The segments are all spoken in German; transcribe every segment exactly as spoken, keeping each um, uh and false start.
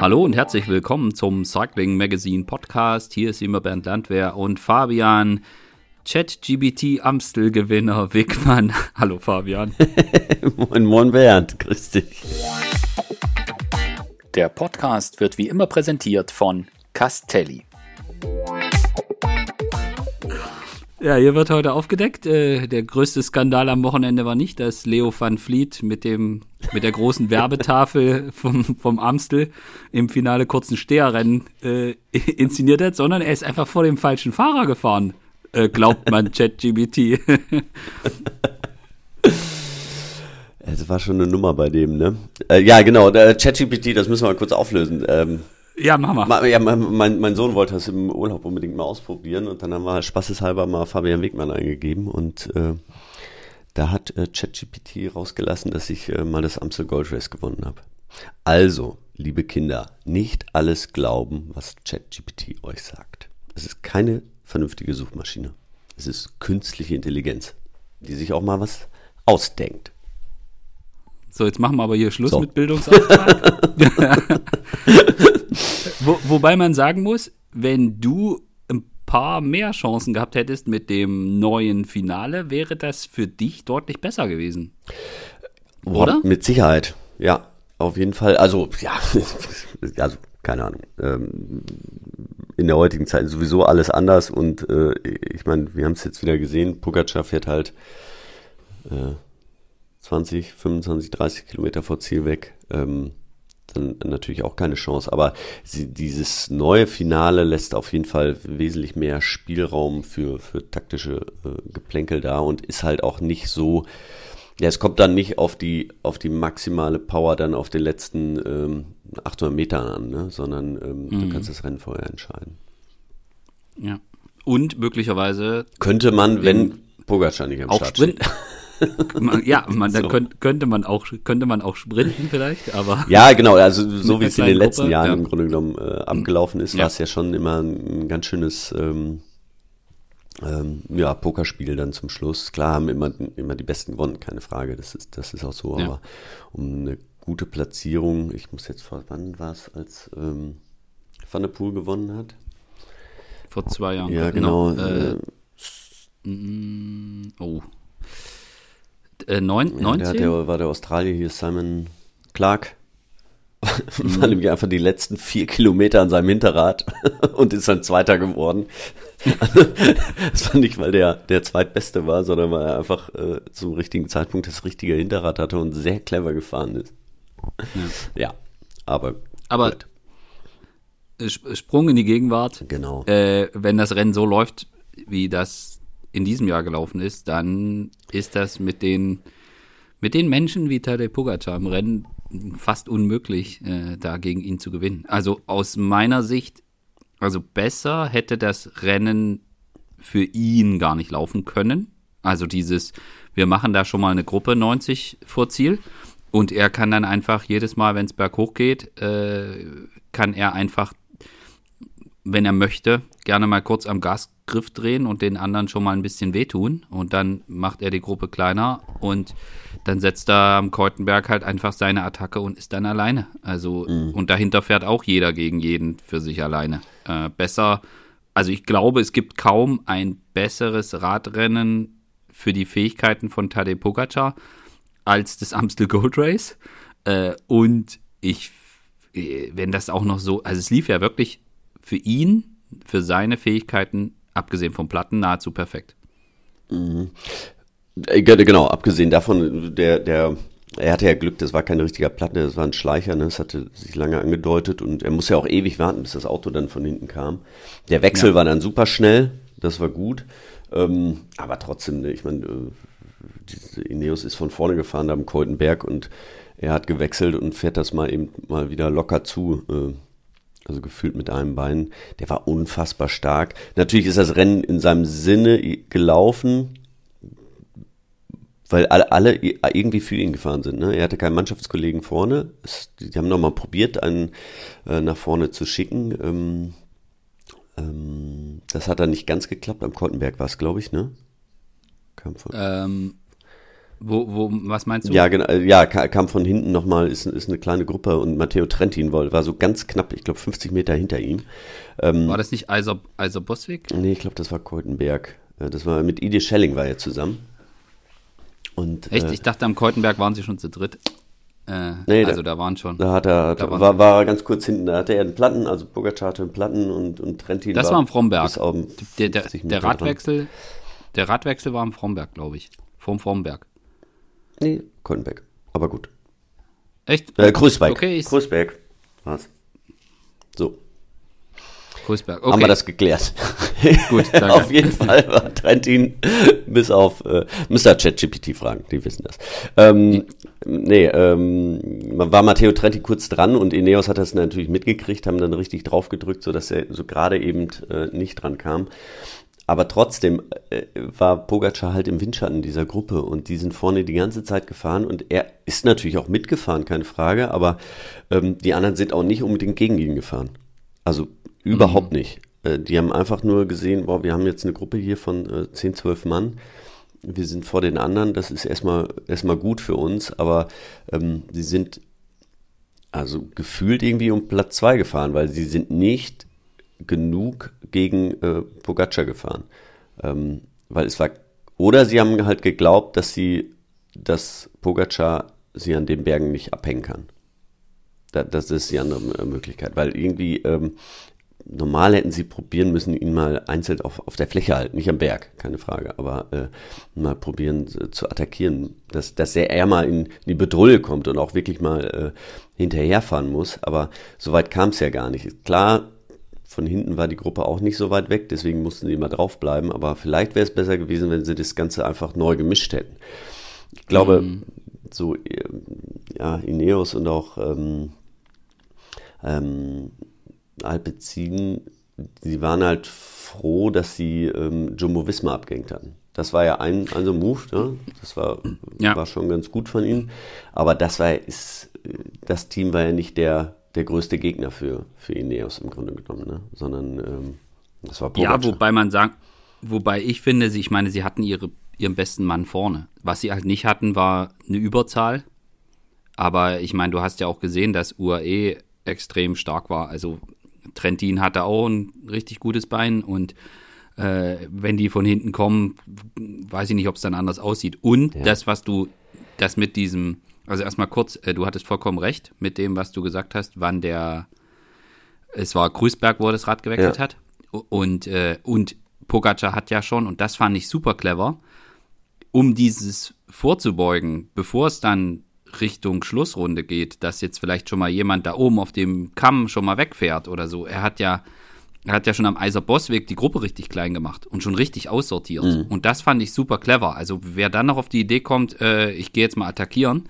Hallo und herzlich willkommen zum Cycling Magazine Podcast. Hier ist immer Bernd Landwehr und Fabian, ChatGPT Amstel Gewinner Wegmann. Hallo Fabian. Moin Moin Bernd, grüß dich. Der Podcast wird wie immer präsentiert von Castelli. Ja, hier wird heute aufgedeckt. Äh, der größte Skandal am Wochenende war nicht, dass Leo van Vliet mit dem mit der großen Werbetafel vom, vom Amstel im Finale kurzen Steherrennen äh, inszeniert hat, sondern er ist einfach vor dem falschen Fahrer gefahren, äh, glaubt man ChatGPT. Das war schon eine Nummer bei dem, ne? Äh, ja, genau, ChatGPT, das müssen wir mal kurz auflösen. Ähm Ja, machen wir. Ja, mein, mein Sohn wollte das im Urlaub unbedingt mal ausprobieren und dann haben wir spaßeshalber mal Fabian Wegmann eingegeben und äh, da hat äh, ChatGPT rausgelassen, dass ich äh, mal das Amstel Gold Race gewonnen habe. Also, liebe Kinder, nicht alles glauben, was ChatGPT euch sagt. Es ist keine vernünftige Suchmaschine. Es ist künstliche Intelligenz, die sich auch mal was ausdenkt. So, jetzt machen wir aber hier Schluss so. Mit Bildungsauftrag. Wo, wobei man sagen muss, wenn du ein paar mehr Chancen gehabt hättest mit dem neuen Finale, wäre das für dich deutlich besser gewesen, oder? Mit Sicherheit, ja, auf jeden Fall. Also, ja, also keine Ahnung. Ähm, in der heutigen Zeit sowieso alles anders und äh, ich meine, wir haben es jetzt wieder gesehen, Pogacar fährt halt äh, zwanzig, fünfundzwanzig, dreißig Kilometer vor Ziel weg, ähm, dann natürlich auch keine Chance, aber sie, dieses neue Finale lässt auf jeden Fall wesentlich mehr Spielraum für, für taktische äh, Geplänkel da und ist halt auch nicht so, ja, es kommt dann nicht auf die, auf die maximale Power dann auf den letzten ähm, achthundert Metern an, ne? Sondern ähm, mhm. du kannst das Rennen vorher entscheiden. Ja, und möglicherweise könnte man, wenn Pogacar nicht am Start steht. Ja, man, da so. könnt, könnte, man auch, könnte man auch sprinten vielleicht, aber... Ja, genau, also so wie es in den letzten Gruppe, Jahren ja. im Grunde genommen äh, abgelaufen ist, ja. war es ja schon immer ein ganz schönes ähm, ähm, ja, Pokerspiel dann zum Schluss. Klar haben immer, immer die Besten gewonnen, keine Frage, das ist, das ist auch so, ja. aber um eine gute Platzierung, ich muss jetzt vor, wann war es, als ähm, Van der Poel gewonnen hat? Vor zwei Jahren. Ja, genau. genau äh, äh, oh, neunzehn Ja, der, der war der Australier hier, Simon Clark. Mhm. War nämlich einfach die letzten vier Kilometer an seinem Hinterrad und ist dann Zweiter geworden. Das war nicht, weil der, der Zweitbeste war, sondern weil er einfach äh, zum richtigen Zeitpunkt das richtige Hinterrad hatte und sehr clever gefahren ist. Ja, ja aber, aber gut. Sprung in die Gegenwart. Genau. Äh, wenn das Rennen so läuft, wie das in diesem Jahr gelaufen ist, dann ist das mit den, mit den Menschen wie Tadej Pogacar im Rennen fast unmöglich, äh, da gegen ihn zu gewinnen. Also aus meiner Sicht, also besser hätte das Rennen für ihn gar nicht laufen können. Also dieses, wir machen da schon mal eine Gruppe neunzig vor Ziel und er kann dann einfach jedes Mal, wenn es berghoch geht, äh, kann er einfach, wenn er möchte, gerne mal kurz am Gasgriff drehen und den anderen schon mal ein bisschen wehtun und dann macht er die Gruppe kleiner und dann setzt er am Keutenberg halt einfach seine Attacke und ist dann alleine. Also mhm. und dahinter fährt auch jeder gegen jeden für sich alleine. Äh, besser, also ich glaube, es gibt kaum ein besseres Radrennen für die Fähigkeiten von Tadej Pogacar als das Amstel Gold Race. Äh, und ich, wenn das auch noch so, also es lief ja wirklich für ihn, für seine Fähigkeiten, abgesehen vom Platten, nahezu perfekt. Mhm. Genau, abgesehen davon, der, der, er hatte ja Glück, das war kein richtiger Platten, das war ein Schleicher, ne? Das hatte sich lange angedeutet und er muss ja auch ewig warten, bis das Auto dann von hinten kam. Der Wechsel ja. war dann super schnell, das war gut, ähm, aber trotzdem, ich meine, Ineos ist von vorne gefahren, da am Keutenberg und er hat gewechselt und fährt das mal eben mal wieder locker zu, äh, also gefühlt mit einem Bein, der war unfassbar stark. Natürlich ist das Rennen in seinem Sinne gelaufen, weil alle, alle irgendwie für ihn gefahren sind. Ne? Er hatte keinen Mannschaftskollegen vorne. Es, die haben nochmal probiert, einen äh, nach vorne zu schicken. Ähm, ähm, das hat dann nicht ganz geklappt. Am Keutenberg war es, glaube ich, ne? Kam von... Ähm. Wo, wo, was meinst du? Ja, genau, ja, kam von hinten nochmal, ist, ist eine kleine Gruppe und Matteo Trentin war so ganz knapp, ich glaube fünfzig Meter hinter ihm. Ähm, war das nicht Eiser, Eiser Boswig? Nee, ich glaube, das war Koltenberg. Das war mit Ide Schelling war er zusammen. Und, Echt? Äh, ich dachte, am Koltenberg waren sie schon zu dritt. Äh, nee, also da, da waren schon. Da, hat er, da war, schon. war er ganz kurz hinten, da hatte er einen Platten, also Pogacar hatte einen Platten und, und Trentin das war... Das war am Fromberg. Auf, der, der, der, Radwechsel, der Radwechsel war am Fromberg, glaube ich. Vorm Fromberg. Nee, Koltenberg. Aber gut. Echt? Äh, Größberg. Okay, Größberg. Was? So. Größberg. Okay. Haben wir das geklärt. Gut, danke. Auf jeden Fall war Trentin bis auf äh, Mister ChatGPT fragen, die wissen das. Ähm, nee, ähm, war Matteo Trentin kurz dran und Ineos hat das natürlich mitgekriegt, haben dann richtig drauf gedrückt, sodass er so gerade eben äh, nicht dran kam. Aber trotzdem äh, war Pogacar halt im Windschatten dieser Gruppe und die sind vorne die ganze Zeit gefahren und er ist natürlich auch mitgefahren, keine Frage, aber ähm, die anderen sind auch nicht unbedingt gegen ihn gefahren. Also überhaupt mhm. nicht. Äh, die haben einfach nur gesehen, boah, wir haben jetzt eine Gruppe hier von äh, zehn, zwölf Mann, wir sind vor den anderen, das ist erstmal, erstmal gut für uns, aber ähm, die sind also gefühlt irgendwie um Platz zwei gefahren, weil sie sind nicht genug gegen äh, Pogacar gefahren. Ähm, weil es war, oder sie haben halt geglaubt, dass sie, dass Pogacar sie an den Bergen nicht abhängen kann. Da, das ist die andere äh, Möglichkeit, weil irgendwie ähm, normal hätten sie probieren müssen, ihn mal einzeln auf, auf der Fläche halten, nicht am Berg, keine Frage, aber äh, mal probieren äh, zu attackieren, dass, dass er eher mal in, in die Bedrohung kommt und auch wirklich mal äh, hinterherfahren muss, aber soweit kam es ja gar nicht. Klar, von hinten war die Gruppe auch nicht so weit weg, deswegen mussten die immer draufbleiben, aber vielleicht wäre es besser gewesen, wenn sie das Ganze einfach neu gemischt hätten. Ich glaube, mhm. so ja, Ineos und auch ähm, ähm, Alpecin, sie waren halt froh, dass sie ähm, Jumbo Visma abgehängt hatten. Das war ja ein also Move, ne? Das war, ja. war schon ganz gut von ihnen, aber das war ist, das Team war ja nicht der der größte Gegner für, für Ineos im Grunde genommen, ne? Sondern ähm, das war Pogacar. Ja, wobei man sagt, wobei ich finde, sie, ich meine, sie hatten ihre, ihren besten Mann vorne. Was sie halt nicht hatten, war eine Überzahl. Aber ich meine, du hast ja auch gesehen, dass U A E extrem stark war. Also Trentin hatte auch ein richtig gutes Bein und äh, wenn die von hinten kommen, weiß ich nicht, ob es dann anders aussieht. Und ja. das, was du, das mit diesem Also erstmal kurz, du hattest vollkommen recht mit dem, was du gesagt hast, wann der, es war Grüßberg, wo er das Rad gewechselt ja. hat und, und Pogacar hat ja schon, und das fand ich super clever, um dieses vorzubeugen, bevor es dann Richtung Schlussrunde geht, dass jetzt vielleicht schon mal jemand da oben auf dem Kamm schon mal wegfährt oder so. Er hat ja, er hat ja schon am Eiser Bosweg die Gruppe richtig klein gemacht und schon richtig aussortiert mhm. und das fand ich super clever. Also wer dann noch auf die Idee kommt, äh, ich gehe jetzt mal attackieren,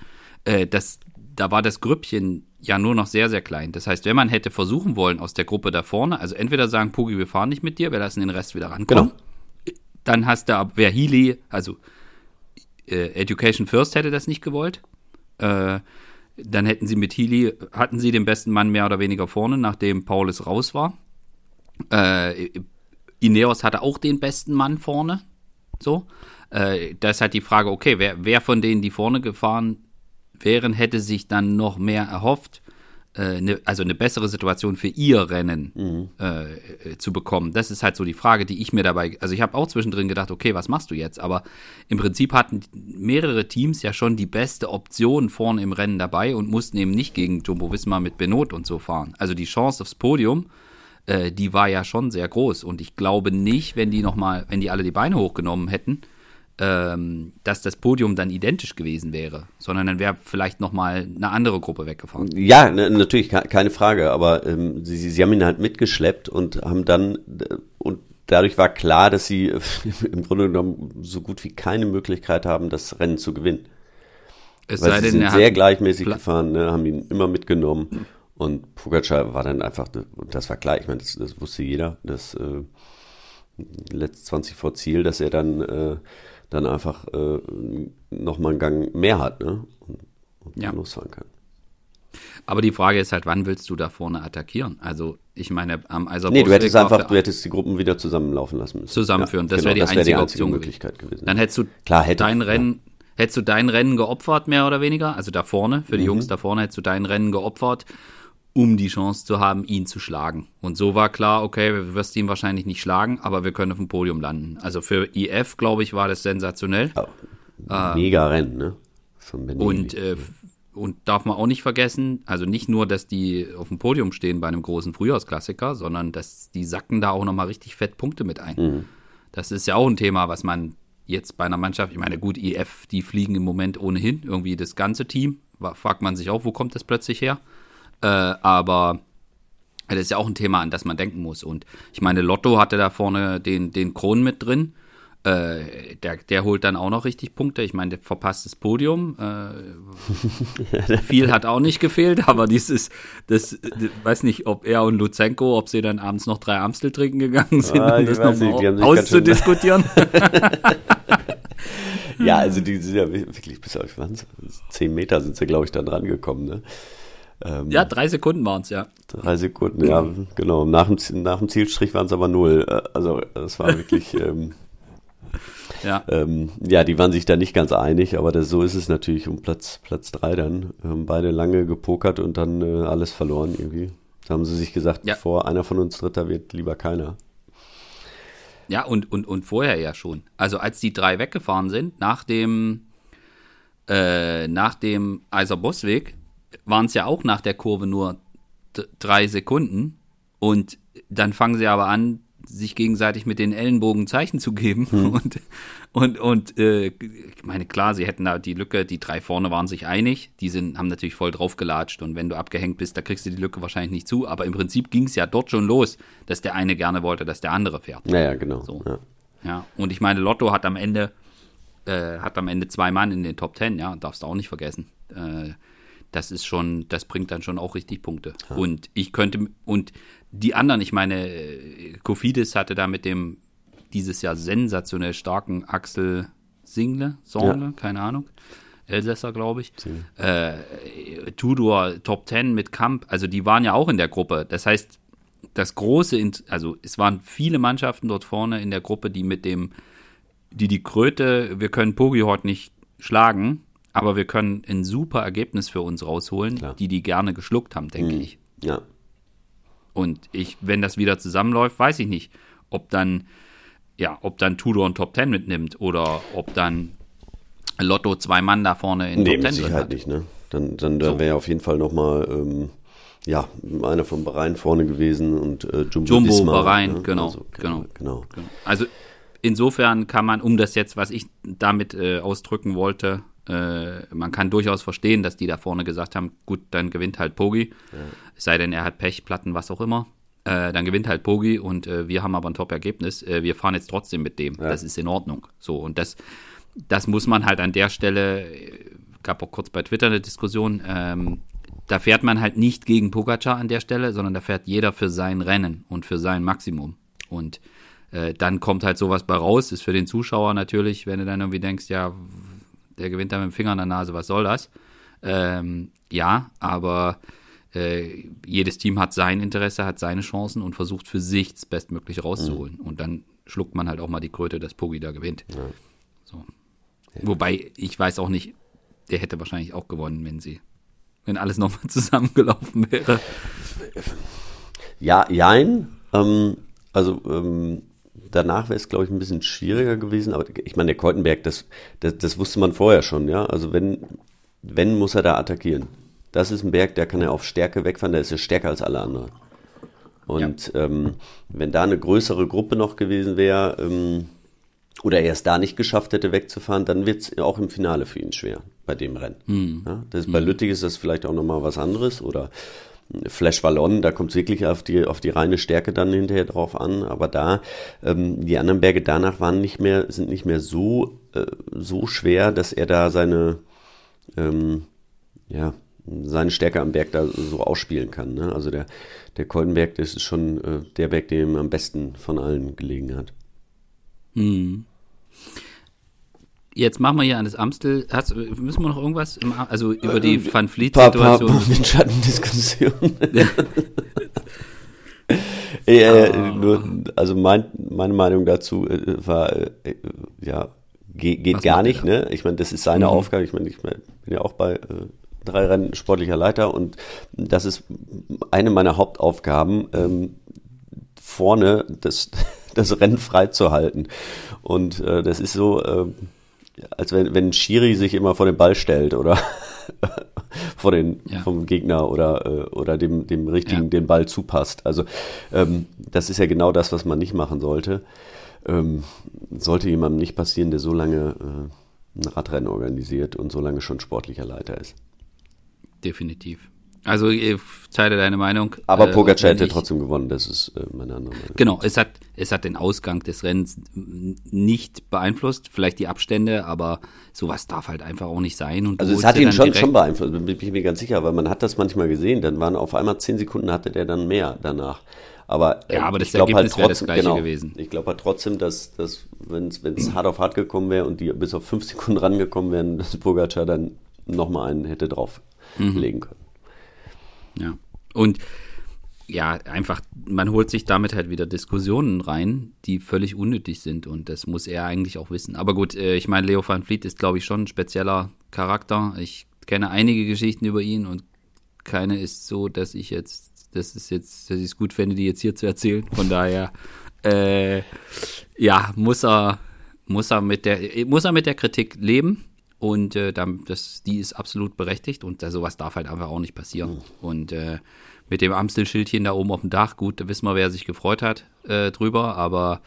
Das, da war das Grüppchen ja nur noch sehr, sehr klein. Das heißt, wenn man hätte versuchen wollen aus der Gruppe da vorne, also entweder sagen, Pogi, wir fahren nicht mit dir, wir lassen den Rest wieder rankommen. Genau. Dann hast du, wer Healy, also äh, Education First hätte das nicht gewollt. Äh, dann hätten sie mit Healy, hatten sie den besten Mann mehr oder weniger vorne, nachdem Paulus raus war. Äh, Ineos hatte auch den besten Mann vorne. So. Äh, das ist halt die Frage, okay, wer, wer von denen, die vorne gefahren sind, wären, hätte sich dann noch mehr erhofft, äh, ne, also eine bessere Situation für ihr Rennen mhm. äh, zu bekommen. Das ist halt so die Frage, die ich mir dabei, also ich habe auch zwischendrin gedacht, okay, was machst du jetzt? Aber im Prinzip hatten mehrere Teams ja schon die beste Option vorne im Rennen dabei und mussten eben nicht gegen Jumbo Visma mit Benot und so fahren. Also die Chance aufs Podium, äh, die war ja schon sehr groß und ich glaube nicht, wenn die nochmal, wenn die alle die Beine hochgenommen hätten, dass das Podium dann identisch gewesen wäre, sondern dann wäre vielleicht nochmal eine andere Gruppe weggefahren. Ja, ne, natürlich, keine Frage, aber ähm, sie, sie haben ihn halt mitgeschleppt und haben dann, und dadurch war klar, dass sie im Grunde genommen so gut wie keine Möglichkeit haben, das Rennen zu gewinnen. Es Weil sei sie denn, sind sehr gleichmäßig Pla- gefahren, ne, haben ihn immer mitgenommen und Pogacar war dann einfach, und das war klar, ich meine, das, das wusste jeder, das äh, letzt zwanzig vor Ziel, dass er dann äh, dann einfach äh, nochmal einen Gang mehr hat, ne? Und, und ja. losfahren kann. Aber die Frage ist halt, wann willst du da vorne attackieren? Also, ich meine, am Eiser Nee, du hättest einfach, du hättest die Gruppen wieder zusammenlaufen lassen müssen. Zusammenführen, ja, das genau, wäre die, wär die einzige Option Möglichkeit gewesen. gewesen. Dann hättest du Klar, hätte dein ich, Rennen, ja. Hättest du dein Rennen geopfert, mehr oder weniger? Also da vorne, für die mhm. Jungs da vorne, hättest du dein Rennen geopfert, um die Chance zu haben, ihn zu schlagen. Und so war klar, okay, wir wirst ihn wahrscheinlich nicht schlagen, aber wir können auf dem Podium landen. Also für I F, glaube ich, war das sensationell. Ja, mega äh, Rennen, ne? Schon und äh, und darf man auch nicht vergessen, also nicht nur, dass die auf dem Podium stehen bei einem großen Frühjahrsklassiker, sondern dass die sacken da auch nochmal richtig fett Punkte mit ein. Mhm. Das ist ja auch ein Thema, was man jetzt bei einer Mannschaft, ich meine, gut, I F, die fliegen im Moment ohnehin, irgendwie das ganze Team, fragt man sich auch, wo kommt das plötzlich her? Äh, aber das ist ja auch ein Thema, an das man denken muss. Und ich meine, Lotto hatte da vorne den, den Kron mit drin. Äh, der, der holt dann auch noch richtig Punkte. Ich meine, der verpasst das Podium. Äh, viel hat auch nicht gefehlt, aber dieses, das, das, weiß nicht, ob er und Luzenko, ob sie dann abends noch drei Amstel trinken gegangen sind, ah, um das nochmal auszudiskutieren. Ja, also die sind ja wirklich bis auf zehn Meter sind sie, glaube ich, dann rangekommen, ne? Ähm, ja, drei Sekunden waren es, ja. Drei Sekunden, ja, genau. Nach dem, nach dem Zielstrich waren es aber null. Also, das war wirklich. ähm, ja. Ähm, ja, die waren sich da nicht ganz einig, aber das, so ist es natürlich um Platz, Platz drei dann. Ähm, beide lange gepokert und dann äh, alles verloren irgendwie. Da haben sie sich gesagt, ja, bevor einer von uns Dritter wird, lieber keiner. Ja, und, und, und vorher ja schon. Also, als die drei weggefahren sind, nach dem, äh, nach dem Eiser-Bosweg, waren es ja auch nach der Kurve nur d- drei Sekunden und dann fangen sie aber an, sich gegenseitig mit den Ellenbogen Zeichen zu geben hm. und, und, und äh, ich meine, klar, sie hätten da die Lücke, die drei vorne waren sich einig, die sind, haben natürlich voll drauf gelatscht und wenn du abgehängt bist, da kriegst du die Lücke wahrscheinlich nicht zu, aber im Prinzip ging es ja dort schon los, dass der eine gerne wollte, dass der andere fährt. Naja, genau. So. Ja. Ja. Und ich meine, Lotto hat am Ende äh, hat am Ende zwei Mann in den Top Ten, ja, darfst du auch nicht vergessen. Äh, Das ist schon, das bringt dann schon auch richtig Punkte. Ja. Und ich könnte, und die anderen, ich meine, Cofidis hatte da mit dem dieses Jahr sensationell starken Axel Single, Songle, ja. keine Ahnung, Elsässer, glaube ich. Ja. Äh, Tudor, Top Ten mit Kamp, also die waren ja auch in der Gruppe. Das heißt, das große, also es waren viele Mannschaften dort vorne in der Gruppe, die mit dem, die die Kröte, wir können Pogi heute nicht schlagen, aber wir können ein super Ergebnis für uns rausholen, Klar. die die gerne geschluckt haben, denke mhm. ich. Ja. Und ich, wenn das wieder zusammenläuft, weiß ich nicht, ob dann, ja, ob dann Tudor einen Top Ten mitnimmt oder ob dann Lotto zwei Mann da vorne in nee, Top Ten drin hat. Nicht, ne? Dann, dann da so. wäre auf jeden Fall nochmal, ähm, ja, einer von Bahrain vorne gewesen und äh, Jumbo, Jumbo Visma. Jumbo, Bahrain, ne? genau, also, genau, genau, genau. Also insofern kann man, um das jetzt, was ich damit äh, ausdrücken wollte, man kann durchaus verstehen, dass die da vorne gesagt haben, gut, dann gewinnt halt Pogi. Ja. Es sei denn, er hat Pech, Platten, was auch immer. Äh, dann gewinnt halt Pogi und äh, wir haben aber ein Top-Ergebnis. Äh, wir fahren jetzt trotzdem mit dem. Ja. Das ist in Ordnung. So, und das, das muss man halt an der Stelle, gab auch kurz bei Twitter eine Diskussion, ähm, da fährt man halt nicht gegen Pogacar an der Stelle, sondern da fährt jeder für sein Rennen und für sein Maximum. Und äh, dann kommt halt sowas bei raus. Ist für den Zuschauer natürlich, wenn du dann irgendwie denkst, ja, der gewinnt da mit dem Finger in der Nase, was soll das? Ähm, ja, aber äh, jedes Team hat sein Interesse, hat seine Chancen und versucht für sich das Bestmögliche rauszuholen. Mhm. Und dann schluckt man halt auch mal die Kröte, dass Pogi da gewinnt. Ja. So. Ja. Wobei, ich weiß auch nicht, der hätte wahrscheinlich auch gewonnen, wenn sie, wenn alles nochmal zusammengelaufen wäre. Ja, jein. Ähm, also, ähm, Danach wäre es, glaube ich, ein bisschen schwieriger gewesen, aber ich meine, der Keutenberg, das, das, das wusste man vorher schon, ja, also wenn, wenn muss er da attackieren. Das ist ein Berg, der kann ja auf Stärke wegfahren, der ist ja stärker als alle anderen. Und ja. ähm, wenn da eine größere Gruppe noch gewesen wäre ähm, oder er es da nicht geschafft hätte, wegzufahren, dann wird es auch im Finale für ihn schwer, bei dem Rennen. Hm. Ja? Das, hm. Bei Lüttich ist das vielleicht auch nochmal was anderes oder Flèche Wallonne, da kommt es wirklich auf die, auf die reine Stärke dann hinterher drauf an, aber da, ähm, die anderen Berge danach waren nicht mehr, sind nicht mehr so, äh, so schwer, dass er da seine, ähm, ja, seine Stärke am Berg da so ausspielen kann, ne? Also der, der Koldenberg, das ist schon äh, der Berg, der ihm am besten von allen gelegen hat. Hm. Jetzt machen wir hier an das Amstel. Hast, müssen wir noch irgendwas? Im, also über die äh, Van Vliet-Situation. Paar, paar Windschattendiskussionen. äh, oh. nur, also mein, meine Meinung dazu äh, war, äh, ja, Ge- geht Ach, gar nicht, ne? Ich meine, das ist seine mhm. Aufgabe. Ich meine, ich mein, bin ja auch bei äh, drei Rennen sportlicher Leiter und das ist eine meiner Hauptaufgaben, ähm, vorne das, das Rennen freizuhalten. Und äh, das ist so, äh, als wenn, wenn ein Schiri sich immer vor den Ball stellt oder vor den, ja. vom Gegner oder, äh, oder dem, dem Richtigen ja. den Ball zupasst. Also ähm, das ist ja genau das, was man nicht machen sollte. Ähm, sollte jemandem nicht passieren, der so lange äh, ein Radrennen organisiert und so lange schon sportlicher Leiter ist. Definitiv. Also ich teile deine Meinung. Aber Pogacar äh, hätte trotzdem gewonnen, das ist äh, meine andere Meinung. Genau, es hat, es hat den Ausgang des Rennens nicht beeinflusst, vielleicht die Abstände, aber sowas darf halt einfach auch nicht sein. Und also es hat ihn schon, schon beeinflusst, bin ich mir ganz sicher, weil man hat das manchmal gesehen, dann waren auf einmal zehn Sekunden, hatte der dann mehr danach. Aber, ja, aber das Ergebnis halt wäre das gleiche genau, gewesen. Ich glaube halt trotzdem, dass, dass wenn es mhm. hart auf hart gekommen wäre und die bis auf fünf Sekunden rangekommen wären, dass Pogacar dann nochmal einen hätte drauflegen mhm. können. Ja, und ja, einfach, man holt sich damit halt wieder Diskussionen rein, die völlig unnötig sind und das muss er eigentlich auch wissen. Aber gut, ich meine, Leo van Vliet ist, glaube ich, schon ein spezieller Charakter. Ich kenne einige Geschichten über ihn und keine ist so, dass ich jetzt, das ist jetzt, dass ich es gut fände, die jetzt hier zu erzählen. Von daher, äh, ja, muss er, muss er mit der, muss er mit der Kritik leben. Und äh, das, die ist absolut berechtigt und da, sowas darf halt einfach auch nicht passieren. Mhm. Und äh, mit dem Amstel-Schildchen da oben auf dem Dach, gut, da wissen wir, wer sich gefreut hat äh, drüber, aber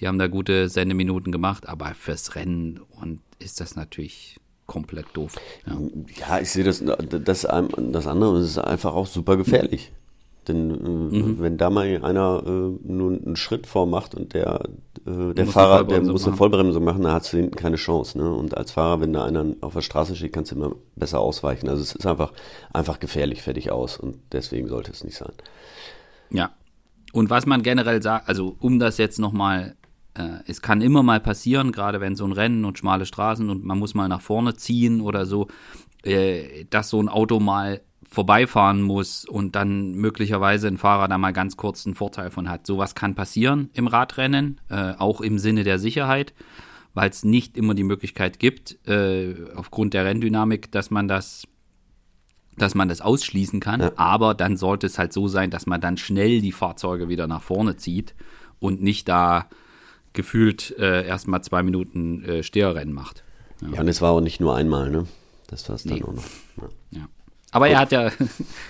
die haben da gute Sendeminuten gemacht, aber fürs Rennen und ist das natürlich komplett doof. Ja, ja ich sehe das, das, das andere ist einfach auch super gefährlich. Denn äh, mhm. wenn da mal einer äh, nur einen Schritt vormacht und der, äh, der Fahrer, der muss eine Vollbremsung machen, da hat es hinten keine Chance. Ne? Und als Fahrer, wenn da einer auf der Straße steht, kannst du immer besser ausweichen. Also es ist einfach, einfach gefährlich, fertig aus. Und deswegen sollte es nicht sein. Ja. Und was man generell sagt, also um das jetzt nochmal, äh, es kann immer mal passieren, gerade wenn so ein Rennen und schmale Straßen und man muss mal nach vorne ziehen oder so, äh, dass so ein Auto mal vorbeifahren muss und dann möglicherweise ein Fahrer da mal ganz kurz einen Vorteil von hat. Sowas kann passieren im Radrennen, äh, auch im Sinne der Sicherheit, weil es nicht immer die Möglichkeit gibt, äh, aufgrund der Renndynamik, dass man das, dass man das ausschließen kann. Ja. Aber dann sollte es halt so sein, dass man dann schnell die Fahrzeuge wieder nach vorne zieht und nicht da gefühlt äh, erstmal zwei Minuten äh, Steherrennen macht. Ja. ja, und es war auch nicht nur einmal, ne? Das war es dann nee. auch noch. Ja. ja. Aber gut. er hat ja,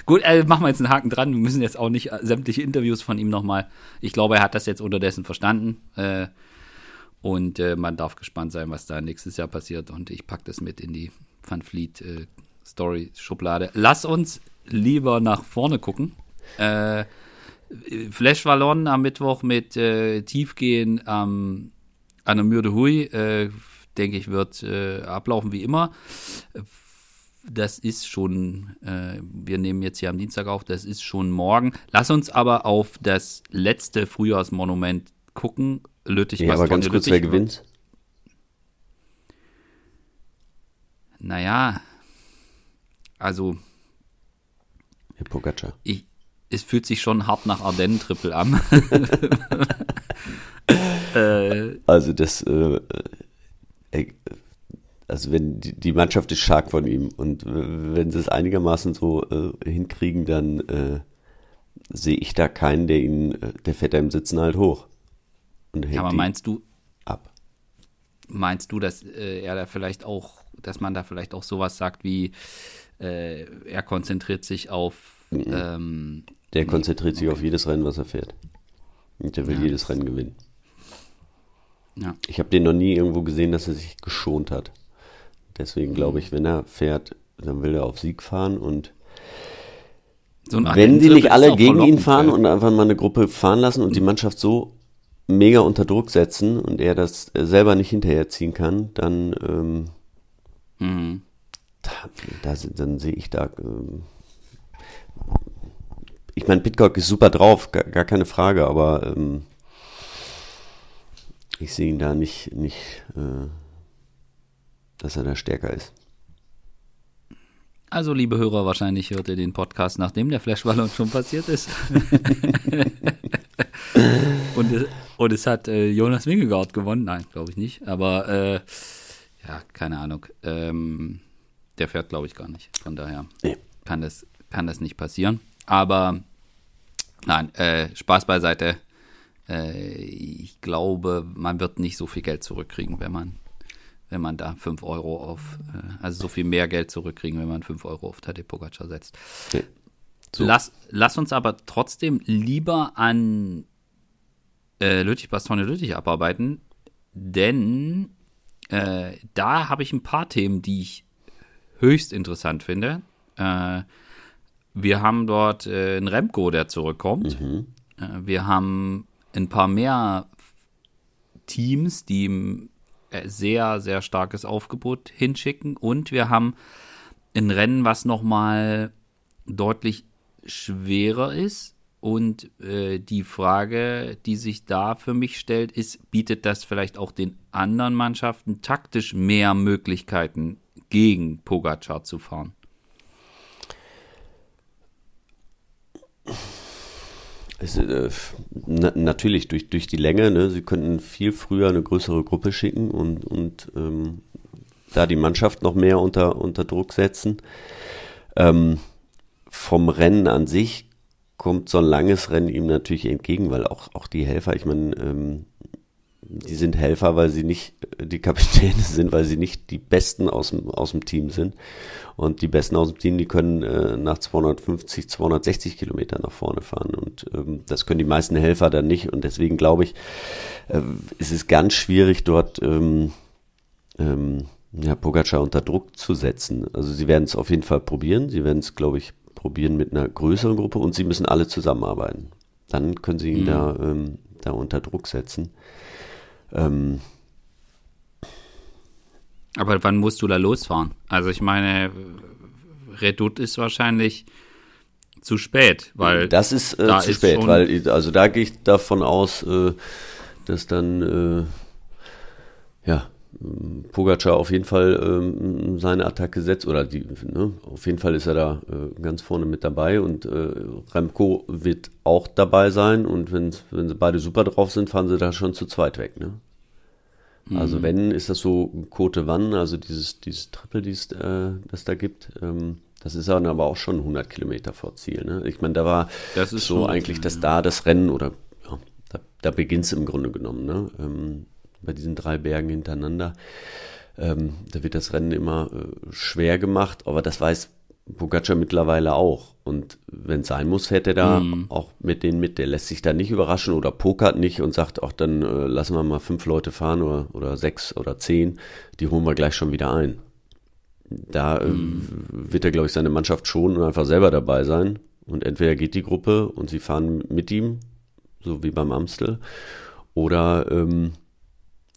gut, äh, machen wir jetzt einen Haken dran, wir müssen jetzt auch nicht sämtliche Interviews von ihm nochmal, ich glaube, er hat das jetzt unterdessen verstanden äh, und äh, man darf gespannt sein, was da nächstes Jahr passiert und ich packe das mit in die Van Vliet äh, Story-Schublade. Lass uns lieber nach vorne gucken. Äh, Flèche Wallonne am Mittwoch mit äh, Tiefgehen ähm, an der Mur de Huy, äh, denke ich, wird äh, ablaufen wie immer. Das ist schon, äh, wir nehmen jetzt hier am Dienstag auf, das ist schon morgen. Lass uns aber auf das letzte Frühjahrsmonument gucken. Lüttich, ja, aber ganz kurz, Lüttich, wer gewinnt? Naja, also Herr Pogacar. Ich, es fühlt sich schon hart nach Ardennen-Trippel an. äh, also das äh, äh, Also wenn die, die Mannschaft ist stark von ihm und äh, wenn sie es einigermaßen so äh, hinkriegen, dann äh, sehe ich da keinen, der ihn, äh, der fährt da im Sitzen halt hoch. Und hält ja, aber meinst du ab? Meinst du, dass äh, er da vielleicht auch, dass man da vielleicht auch sowas sagt wie, äh, er konzentriert sich auf ähm, der konzentriert nee, sich okay. auf jedes Rennen, was er fährt. Und der will ja, jedes Rennen gewinnen. Ja. Ich habe den noch nie irgendwo gesehen, dass er sich geschont hat. Deswegen glaube ich, wenn er fährt, dann will er auf Sieg fahren und so wenn sie nicht alle gegen ihn fahren und einfach mal eine Gruppe fahren lassen und die Mannschaft so mega unter Druck setzen und er das selber nicht hinterherziehen kann, dann, ähm, mhm. da, da, dann sehe ich da, ähm, ich meine, Pidcock ist super drauf, gar, gar keine Frage, aber ähm, ich sehe ihn da nicht, nicht, äh, dass er da stärker ist. Also, liebe Hörer, wahrscheinlich hört ihr den Podcast, nachdem der Flèche Wallonne schon passiert ist. und, es, und es hat äh, Jonas Vingegaard gewonnen. Nein, glaube ich nicht. Aber äh, ja, keine Ahnung. Ähm, der fährt, glaube ich, gar nicht. Von daher nee. kann das, kann das nicht passieren. Aber nein, äh, Spaß beiseite. Äh, ich glaube, man wird nicht so viel Geld zurückkriegen, wenn man wenn man da fünf Euro auf, äh, also so viel mehr Geld zurückkriegen, wenn man fünf Euro auf Tadej Pogacar setzt. Okay. So. Lass, lass uns aber trotzdem lieber an äh, Lüttich-Bastogne-Lüttich abarbeiten, denn äh, da habe ich ein paar Themen, die ich höchst interessant finde. Äh, wir haben dort äh, einen Remco, der zurückkommt. Mhm. Äh, wir haben ein paar mehr Teams, die im sehr, sehr starkes Aufgebot hinschicken. Und wir haben ein Rennen, was nochmal deutlich schwerer ist. Und äh, die Frage, die sich da für mich stellt, ist, bietet das vielleicht auch den anderen Mannschaften taktisch mehr Möglichkeiten, gegen Pogacar zu fahren? Ist, äh, na, natürlich durch, durch die Länge, ne? Sie könnten viel früher eine größere Gruppe schicken und, und ähm, da die Mannschaft noch mehr unter, unter Druck setzen. Ähm, vom Rennen an sich kommt so ein langes Rennen ihm natürlich entgegen, weil auch, auch die Helfer, ich meine, ähm, die sind Helfer, weil sie nicht die Kapitäne sind, weil sie nicht die Besten aus dem, aus dem Team sind. Und die Besten aus dem Team, die können äh, nach zweihundertfünfzig, zweihundertsechzig Kilometern nach vorne fahren. Und ähm, das können die meisten Helfer dann nicht. Und deswegen glaube ich, äh, ist es ganz schwierig, dort ähm, ähm, ja, Pogacar unter Druck zu setzen. Also sie werden es auf jeden Fall probieren. Sie werden es, glaube ich, probieren mit einer größeren Gruppe. Und sie müssen alle zusammenarbeiten. Dann können sie ihn mhm. da, ähm, da unter Druck setzen. Ähm. Aber wann musst du da losfahren? Also ich meine, Redoute ist wahrscheinlich zu spät, weil das ist äh, da zu ist spät, weil also da gehe ich davon aus, äh, dass dann äh, ja Pogacar auf jeden Fall äh, seine Attacke setzt oder die, ne, auf jeden Fall ist er da äh, ganz vorne mit dabei und äh, Remco wird auch dabei sein und wenn wenn sie beide super drauf sind, fahren sie da schon zu zweit weg, ne? Mhm. Also wenn, ist das so Cote Vanne, also dieses dieses Triple, dieses, äh, das da gibt, ähm, das ist dann aber auch schon hundert Kilometer vor Ziel, ne? Ich meine, da war das ist so eigentlich, dass da das Rennen oder ja, da, da beginnt es im Grunde genommen, ne? Ähm, bei diesen drei Bergen hintereinander. Ähm, da wird das Rennen immer äh, schwer gemacht, aber das weiß Pogacar mittlerweile auch. Und wenn es sein muss, fährt er da mm. auch mit denen mit. Der lässt sich da nicht überraschen oder pokert nicht und sagt, ach, dann äh, lassen wir mal fünf Leute fahren oder, oder sechs oder zehn, die holen wir gleich schon wieder ein. Da äh, mm. wird er, glaube ich, seine Mannschaft schonen und einfach selber dabei sein. Und entweder geht die Gruppe und sie fahren mit ihm, so wie beim Amstel, oder ähm,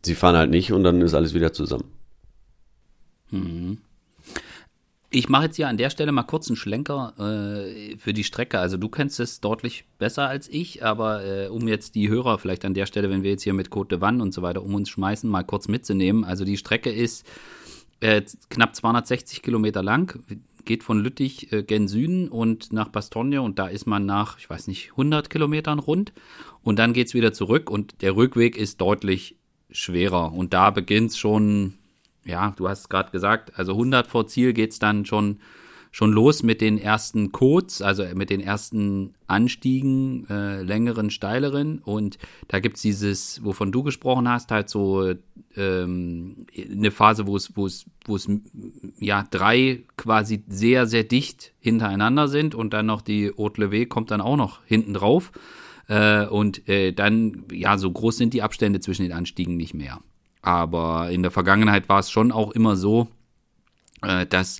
sie fahren halt nicht und dann ist alles wieder zusammen. Mhm. Ich mache jetzt hier an der Stelle mal kurz einen Schlenker äh, für die Strecke. Also du kennst es deutlich besser als ich, aber äh, um jetzt die Hörer vielleicht an der Stelle, wenn wir jetzt hier mit Cote Vanne und so weiter um uns schmeißen, mal kurz mitzunehmen. Also die Strecke ist äh, knapp zweihundertsechzig Kilometer lang, geht von Lüttich äh, gen Süden und nach Bastogne und da ist man nach, ich weiß nicht, hundert Kilometern rund und dann geht es wieder zurück und der Rückweg ist deutlich schwerer. Und da beginnt es schon, ja, du hast es gerade gesagt, also hundert vor Ziel geht es dann schon, schon los mit den ersten Cotes, also mit den ersten Anstiegen, äh, längeren, steileren. Und da gibt es dieses, wovon du gesprochen hast, halt so ähm, eine Phase, wo es, wo es, wo es, ja, drei quasi sehr, sehr dicht hintereinander sind. Und dann noch die Haute Levée kommt dann auch noch hinten drauf. Und äh, dann, ja, so groß sind die Abstände zwischen den Anstiegen nicht mehr. Aber in der Vergangenheit war es schon auch immer so, äh, dass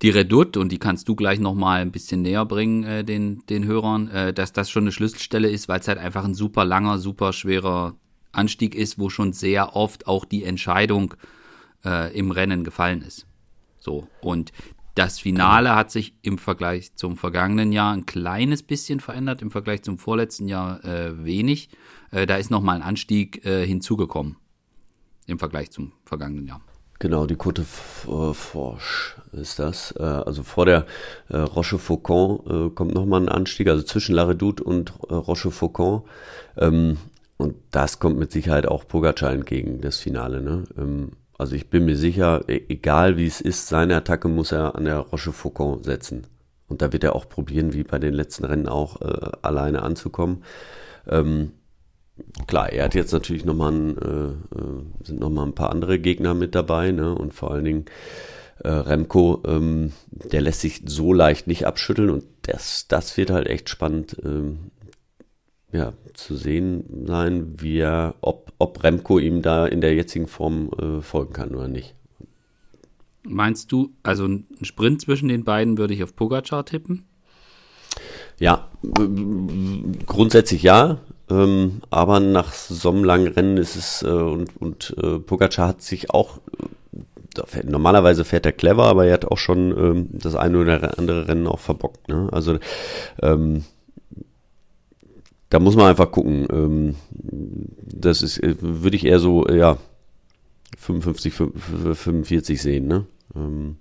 die Redoute, und die kannst du gleich nochmal ein bisschen näher bringen, äh, den, den Hörern, äh, dass das schon eine Schlüsselstelle ist, weil es halt einfach ein super langer, super schwerer Anstieg ist, wo schon sehr oft auch die Entscheidung äh, im Rennen gefallen ist. So, und das Finale hat sich im Vergleich zum vergangenen Jahr ein kleines bisschen verändert, im Vergleich zum vorletzten Jahr äh, wenig. Äh, da ist nochmal ein Anstieg äh, hinzugekommen im Vergleich zum vergangenen Jahr. Genau, die Côte Forche ist das. Äh, also vor der äh, Rochefaucon äh, kommt nochmal ein Anstieg, also zwischen La Redoute und äh, Rochefaucon. Ähm, und das kommt mit Sicherheit auch Pogacar entgegen, das Finale, ne? Ähm, Also ich bin mir sicher, egal wie es ist, seine Attacke muss er an der Rochefoucauld setzen. Und da wird er auch probieren, wie bei den letzten Rennen auch, äh, alleine anzukommen. Ähm, klar, er hat jetzt natürlich nochmal äh, sind nochmal ein paar andere Gegner mit dabei, ne? Und vor allen Dingen äh, Remco, ähm, der lässt sich so leicht nicht abschütteln. Und das, das wird halt echt spannend ähm, ja, zu sehen sein, wie er, ob, ob Remco ihm da in der jetzigen Form äh, folgen kann oder nicht. Meinst du, also ein Sprint zwischen den beiden würde ich auf Pogacar tippen? Ja, grundsätzlich ja, ähm, aber nach so einem langen Rennen ist es, äh, und, und äh, Pogacar hat sich auch, äh, normalerweise fährt er clever, aber er hat auch schon ähm, das eine oder andere Rennen auch verbockt, ne? Also ähm, da muss man einfach gucken, ähm, das ist, äh, würde ich eher so, äh, ja, fünfundfünfzig, fünfundvierzig sehen, ne? Ähm,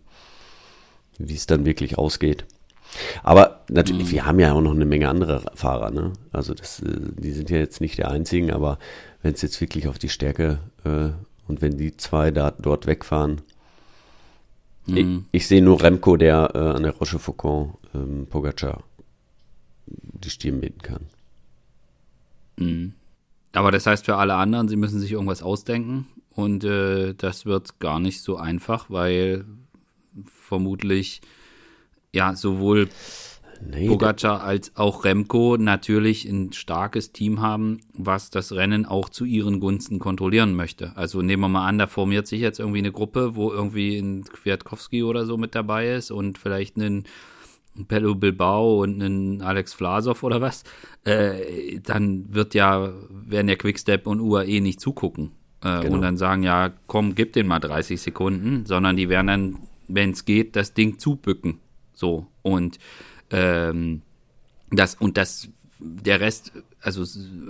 wie es dann wirklich ausgeht. Aber natürlich, mhm. wir haben ja auch noch eine Menge andere Fahrer, ne? Also das, die sind ja jetzt nicht der einzigen, aber wenn es jetzt wirklich auf die Stärke äh, und wenn die zwei da dort wegfahren, mhm. ich, ich sehe nur Remco, der äh, an der Rochefoucauld ähm, Pogacar die Stirn bieten kann. Mhm. Aber das heißt für alle anderen, sie müssen sich irgendwas ausdenken. Und äh, das wird gar nicht so einfach, weil vermutlich ja sowohl nee, Pogacar als auch Remco natürlich ein starkes Team haben, was das Rennen auch zu ihren Gunsten kontrollieren möchte. Also nehmen wir mal an, da formiert sich jetzt irgendwie eine Gruppe, wo irgendwie ein Kwiatkowski oder so mit dabei ist und vielleicht einen Pello Bilbao und einen Alex Vlasov oder was, äh, dann wird ja, werden ja Quickstep und U A E nicht zugucken. Äh, genau. Und dann sagen, ja, komm, gib den mal dreißig Sekunden, sondern die werden dann, wenn es geht, das Ding zubücken. So, und ähm, das, und das, der Rest, also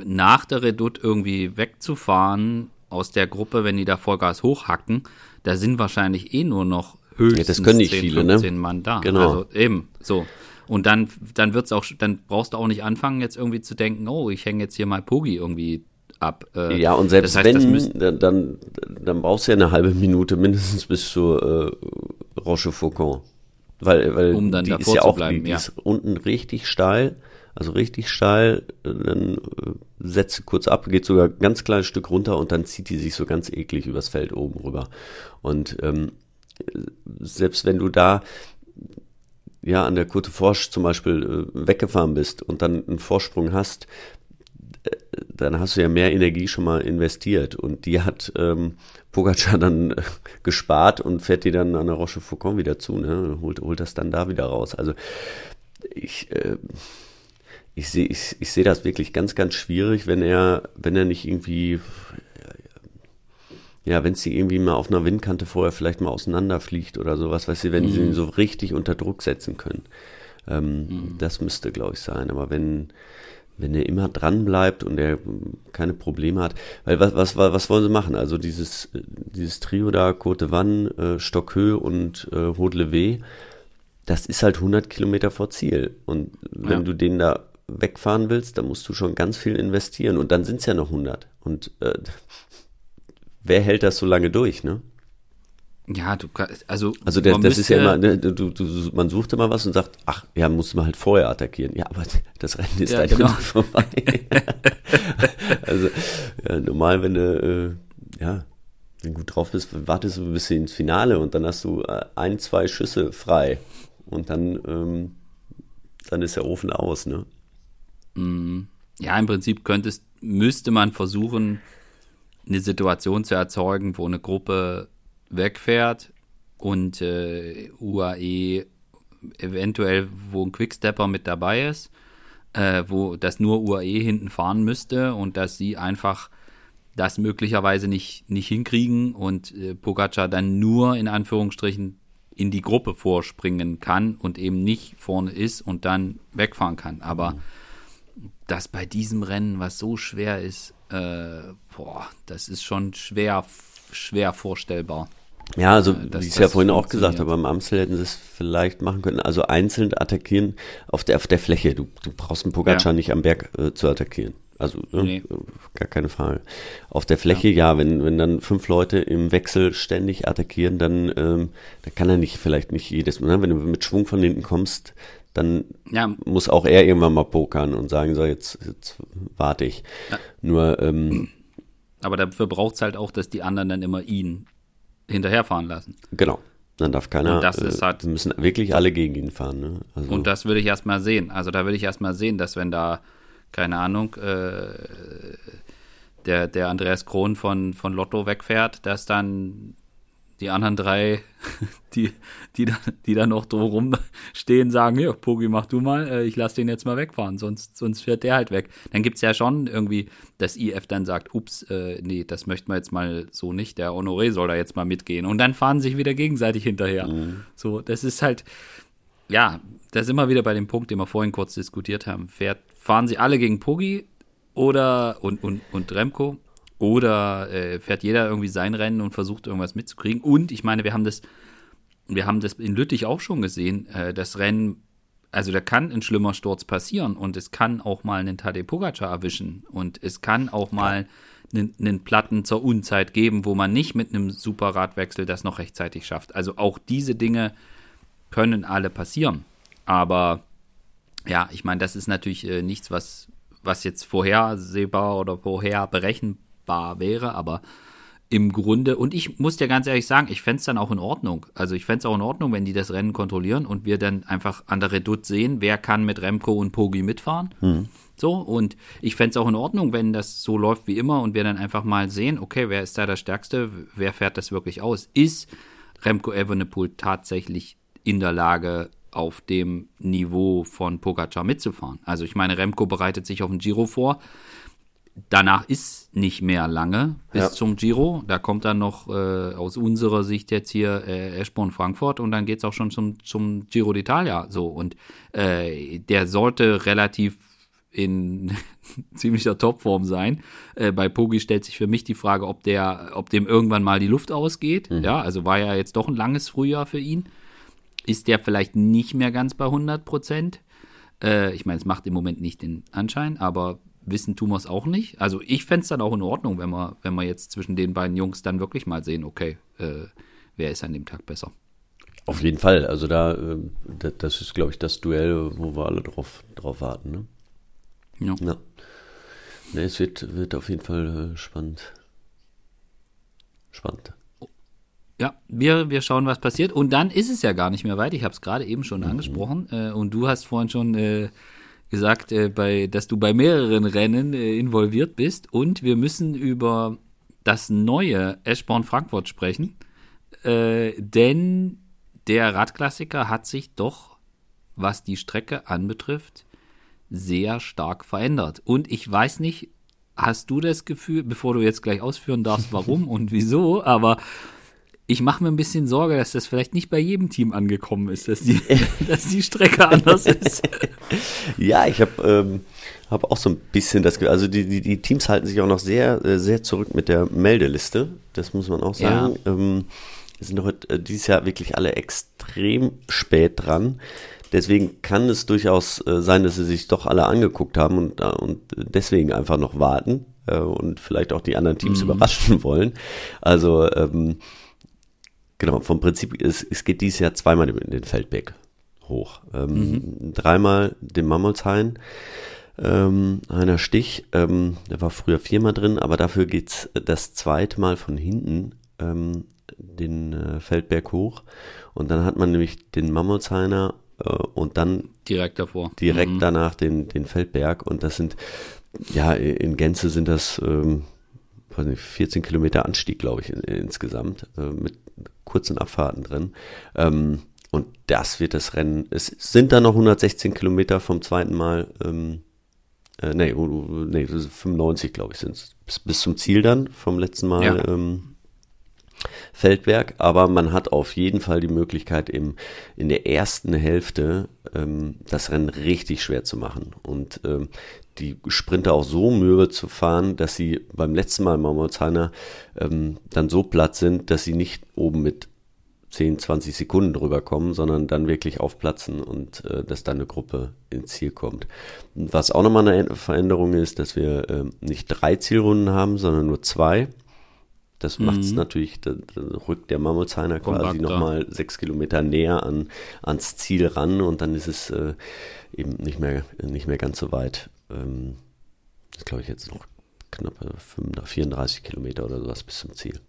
nach der Redoute irgendwie wegzufahren aus der Gruppe, wenn die da Vollgas hochhacken, da sind wahrscheinlich eh nur noch höchstens ja, das können nicht zehn, viele, fünfzehn ne? Mann da. Genau. Also eben, so. Und dann, dann wird's auch, dann brauchst du auch nicht anfangen, jetzt irgendwie zu denken, oh, ich hänge jetzt hier mal Pogi irgendwie ab. Äh, ja, und selbst das heißt, wenn, müssen, dann, dann, dann brauchst du ja eine halbe Minute mindestens bis zur äh, Rochefoucauld. Weil, weil um dann die davor ist ja zu auch, bleiben, die, ja. Die ist unten richtig steil, also richtig steil, dann äh, setzt sie kurz ab, geht sogar ein ganz kleines Stück runter und dann zieht die sich so ganz eklig übers Feld oben rüber. Und ähm, selbst wenn du da ja an der Côte Forsch zum Beispiel äh, weggefahren bist und dann einen Vorsprung hast, dann hast du ja mehr Energie schon mal investiert und die hat ähm, Pogacar dann äh, gespart und fährt die dann an der Rochefoucauld wieder zu, ne? Holt, holt das dann da wieder raus. Also ich, äh, ich sehe ich, ich seh das wirklich ganz, ganz schwierig, wenn er, wenn er nicht irgendwie, ja, wenn es die irgendwie mal auf einer Windkante vorher vielleicht mal auseinanderfliegt oder sowas, weißt du, wenn mhm. sie ihn so richtig unter Druck setzen können. Ähm, mhm. Das müsste, glaube ich, sein. Aber wenn Wenn er immer dran bleibt und er keine Probleme hat, weil was was was wollen sie machen? Also dieses dieses Trio da, Côte de Vannes, äh, Stockhöhe und äh, Haute-Levée, das ist halt hundert Kilometer vor Ziel. Und wenn ja. du den da wegfahren willst, dann musst du schon ganz viel investieren. Und dann sind es ja noch hundert. Und äh, wer hält das so lange durch, ne? Ja, du kannst, also... Also der, das ist ja immer, ne, du, du, man sucht immer was und sagt, ach, ja, musste man halt vorher attackieren. Ja, aber das Rennen ist ja, gleich genau. vorbei. Also ja, normal, wenn du, äh, ja, wenn du gut drauf bist, wartest du ein bisschen ins Finale und dann hast du äh, ein, zwei Schüsse frei und dann, ähm, dann ist der Ofen aus, ne? Ja, im Prinzip könntest, müsste man versuchen, eine Situation zu erzeugen, wo eine Gruppe wegfährt und äh, U A E eventuell, wo ein Quickstepper mit dabei ist, äh, wo das nur U A E hinten fahren müsste und dass sie einfach das möglicherweise nicht, nicht hinkriegen und äh, Pogacar dann nur in Anführungsstrichen in die Gruppe vorspringen kann und eben nicht vorne ist und dann wegfahren kann. Aber mhm. das bei diesem Rennen, was so schwer ist, äh, boah, das ist schon schwer, schwer vorstellbar. Ja, also wie ich es ja vorhin auch gesagt habe, beim Amstel hätten sie es vielleicht machen können. Also einzeln attackieren auf der, auf der Fläche. Du, du brauchst einen Pogacar ja. nicht am Berg äh, zu attackieren. Also nee. äh, gar keine Frage. Auf der Fläche, ja, ja wenn, wenn dann fünf Leute im Wechsel ständig attackieren, dann, ähm, dann kann er nicht vielleicht nicht jedes Mal, wenn du mit Schwung von hinten kommst, dann ja. muss auch er irgendwann mal pokern und sagen, so jetzt, jetzt warte ich. Ja. Nur ähm, aber dafür braucht es halt auch, dass die anderen dann immer ihn hinterherfahren lassen. Genau. Dann darf keiner, das ist halt, äh, müssen wirklich alle gegen ihn fahren. Ne? Also, und das würde ich erstmal sehen. Also da würde ich erstmal sehen, dass wenn da, keine Ahnung, äh, der, der Andreas Krohn von, von Lotto wegfährt, dass dann die anderen drei, die, die, da, die da noch drumherum stehen, sagen, ja, Pogi, mach du mal, ich lass den jetzt mal wegfahren, sonst, sonst fährt der halt weg. Dann gibt es ja schon irgendwie, dass I F dann sagt, ups, äh, nee, das möchten wir jetzt mal so nicht, der Honoré soll da jetzt mal mitgehen. Und dann fahren sich wieder gegenseitig hinterher. Mhm. So, das ist halt, ja, da sind wir wieder bei dem Punkt, den wir vorhin kurz diskutiert haben. Fährt, fahren sie alle gegen Pogi oder und, und, und Remco? Oder äh, fährt jeder irgendwie sein Rennen und versucht irgendwas mitzukriegen. Und ich meine, wir haben das, wir haben das in Lüttich auch schon gesehen, äh, das Rennen, also da kann ein schlimmer Sturz passieren und es kann auch mal einen Tadej Pogacar erwischen und es kann auch mal einen, einen Platten zur Unzeit geben, wo man nicht mit einem super Radwechsel das noch rechtzeitig schafft. Also auch diese Dinge können alle passieren. Aber ja, ich meine, das ist natürlich äh, nichts, was, was jetzt vorhersehbar oder vorher berechenbar wäre, aber im Grunde, und ich muss dir ganz ehrlich sagen, ich fände es dann auch in Ordnung. Also ich fände es auch in Ordnung, wenn die das Rennen kontrollieren und wir dann einfach an der Redoute sehen, wer kann mit Remco und Pogi mitfahren. Hm. So, und ich fände es auch in Ordnung, wenn das so läuft wie immer und wir dann einfach mal sehen, okay, wer ist da der Stärkste, wer fährt das wirklich aus? Ist Remco Evenepoel tatsächlich in der Lage, auf dem Niveau von Pogacar mitzufahren? Also ich meine, Remco bereitet sich auf den Giro vor. Danach ist nicht mehr lange bis ja. zum Giro. Da kommt dann noch äh, aus unserer Sicht jetzt hier äh, Eschborn-Frankfurt und dann geht es auch schon zum, zum Giro d'Italia. So. Und äh, der sollte relativ in ziemlicher Topform sein. Äh, bei Pogi stellt sich für mich die Frage, ob, der, ob dem irgendwann mal die Luft ausgeht. Mhm. Ja, also war ja jetzt doch ein langes Frühjahr für ihn. Ist der vielleicht nicht mehr ganz bei hundert Prozent? Äh, ich meine, es macht im Moment nicht den Anschein, aber wissen tun wir es auch nicht. Also ich fände es dann auch in Ordnung, wenn wir, wenn wir jetzt zwischen den beiden Jungs dann wirklich mal sehen, okay, äh, wer ist an dem Tag besser? Auf jeden Fall. Also da, äh, das ist, glaube ich, das Duell, wo wir alle drauf, drauf warten. Ne? Ja. ja. Ne, es wird, wird auf jeden Fall äh, spannend. Spannend. Ja, wir, wir schauen, was passiert. Und dann ist es ja gar nicht mehr weit. Ich habe es gerade eben schon mhm. angesprochen. Äh, und du hast vorhin schon äh, gesagt, äh, bei, dass du bei mehreren Rennen äh, involviert bist und wir müssen über das neue Eschborn-Frankfurt sprechen, äh, denn der Radklassiker hat sich doch, was die Strecke anbetrifft, sehr stark verändert. Und ich weiß nicht, hast du das Gefühl, bevor du jetzt gleich ausführen darfst, warum und wieso, aber ich mache mir ein bisschen Sorge, dass das vielleicht nicht bei jedem Team angekommen ist, dass die, dass die Strecke anders ist. Ja, ich habe ähm, hab auch so ein bisschen das Gefühl, also die, die, die Teams halten sich auch noch sehr, sehr zurück mit der Meldeliste, das muss man auch sagen. Ja. Ähm, wir sind heute dieses Jahr wirklich alle extrem spät dran, deswegen kann es durchaus sein, dass sie sich doch alle angeguckt haben und, und deswegen einfach noch warten und vielleicht auch die anderen Teams mhm. überraschen wollen. Also ähm, genau, vom Prinzip, es, es geht dieses Jahr zweimal den Feldberg hoch. Ähm, mhm. Dreimal den Mammolshain, ähm, Heiner Stich, ähm, der war früher viermal drin, aber dafür geht's das zweite Mal von hinten ähm, den äh, Feldberg hoch. Und dann hat man nämlich den Mammolshainer äh, und dann direkt davor, direkt mhm. danach den, den Feldberg. Und das sind, ja, in Gänze sind das ähm, vierzehn Kilometer Anstieg, glaube ich, in, insgesamt, äh, mit kurzen Abfahrten drin. Ähm, und das wird das Rennen, es sind dann noch hundertsechzehn Kilometer vom zweiten Mal, ähm, äh, nee, nee, fünfundneunzig, glaube ich, sind es, bis, bis zum Ziel dann, vom letzten Mal ja. ähm, Feldberg, aber man hat auf jeden Fall die Möglichkeit, im, in der ersten Hälfte ähm, das Rennen richtig schwer zu machen und ähm, die Sprinter auch so mürbe zu fahren, dass sie beim letzten Mal im Mammolshainer ähm, dann so platt sind, dass sie nicht oben mit zehn, zwanzig Sekunden drüber kommen, sondern dann wirklich aufplatzen und äh, dass dann eine Gruppe ins Ziel kommt. Was auch nochmal eine Veränderung ist, dass wir äh, nicht drei Zielrunden haben, sondern nur zwei. Das mhm. macht es natürlich, da, da rückt der Mammelsheimer quasi nochmal sechs Kilometer näher an, ans Ziel ran und dann ist es äh, eben nicht mehr, nicht mehr ganz so weit. Ähm, das glaube ich jetzt noch knapp fünfunddreißig, vierunddreißig Kilometer oder sowas bis zum Ziel.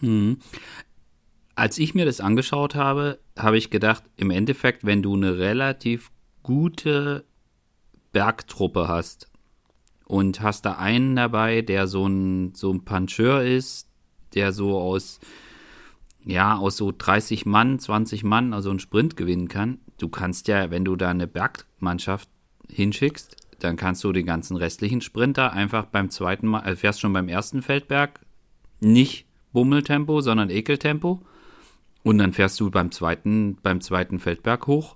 Mhm. Als ich mir das angeschaut habe, habe ich gedacht, im Endeffekt, wenn du eine relativ gute Bergtruppe hast und hast da einen dabei, der so ein, so ein Puncheur ist, der so aus, ja, aus so dreißig Mann, zwanzig Mann, also einen Sprint gewinnen kann, du kannst ja, wenn du da eine Bergmannschaft hinschickst, dann kannst du den ganzen restlichen Sprinter einfach beim zweiten Mal, also fährst schon beim ersten Feldberg, nicht Bummeltempo, sondern Ekeltempo. Und dann fährst du beim zweiten, beim zweiten Feldberg hoch,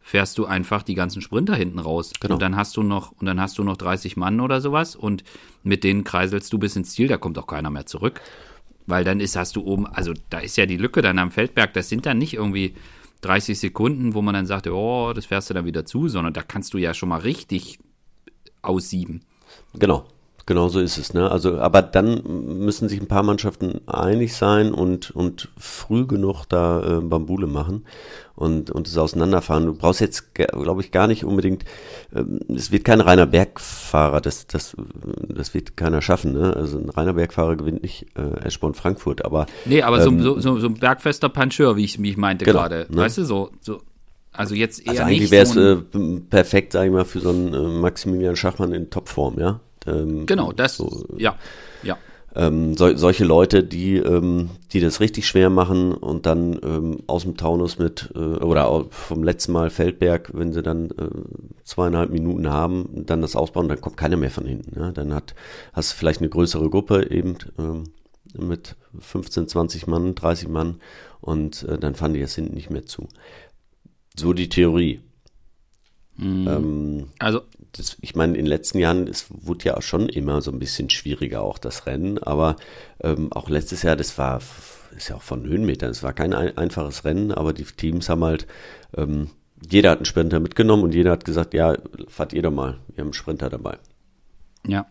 fährst du einfach die ganzen Sprinter hinten raus. Genau. Und dann hast du noch, und dann hast du noch dreißig Mann oder sowas und mit denen kreiselst du bis ins Ziel, da kommt auch keiner mehr zurück. Weil dann ist, hast du oben, also da ist ja die Lücke dann am Feldberg, das sind dann nicht irgendwie dreißig Sekunden, wo man dann sagt, oh, das fährst du dann wieder zu, sondern da kannst du ja schon mal richtig aussieben. Genau. Genau so ist es, ne? Also, aber dann müssen sich ein paar Mannschaften einig sein und, und früh genug da äh, Bambule machen und, und es auseinanderfahren. Du brauchst jetzt, glaube ich, gar nicht unbedingt, ähm, es wird kein reiner Bergfahrer, das, das, das wird keiner schaffen, ne? Also ein reiner Bergfahrer gewinnt nicht äh, Eschborn-Frankfurt, aber. Nee, aber ähm, so, so, so ein bergfester Puncheur, wie ich, wie ich meinte genau, gerade. Ne? Weißt du, so, so. Also jetzt eher also eigentlich wäre es so äh, perfekt, sag ich mal, für so einen äh, Maximilian Schachmann in Topform, ja? Ähm, genau, das, so, ja, ja. Ähm, so, solche Leute, die, ähm, die das richtig schwer machen und dann ähm, aus dem Taunus mit, äh, oder vom letzten Mal Feldberg, wenn sie dann äh, zweieinhalb Minuten haben, dann das ausbauen, dann kommt keiner mehr von hinten. Ne? Dann hat, hast du vielleicht eine größere Gruppe eben ähm, mit fünfzehn, zwanzig Mann, dreißig Mann und äh, dann fahren die das hinten nicht mehr zu. So die Theorie. Mhm. Ähm, also Das, ich meine, in den letzten Jahren, es wurde ja auch schon immer so ein bisschen schwieriger, auch das Rennen, aber ähm, auch letztes Jahr, das war, ist ja auch von Höhenmetern, es war kein ein, einfaches Rennen, aber die Teams haben halt, ähm, jeder hat einen Sprinter mitgenommen und jeder hat gesagt, ja, fahrt ihr doch mal, wir haben einen Sprinter dabei. Ja.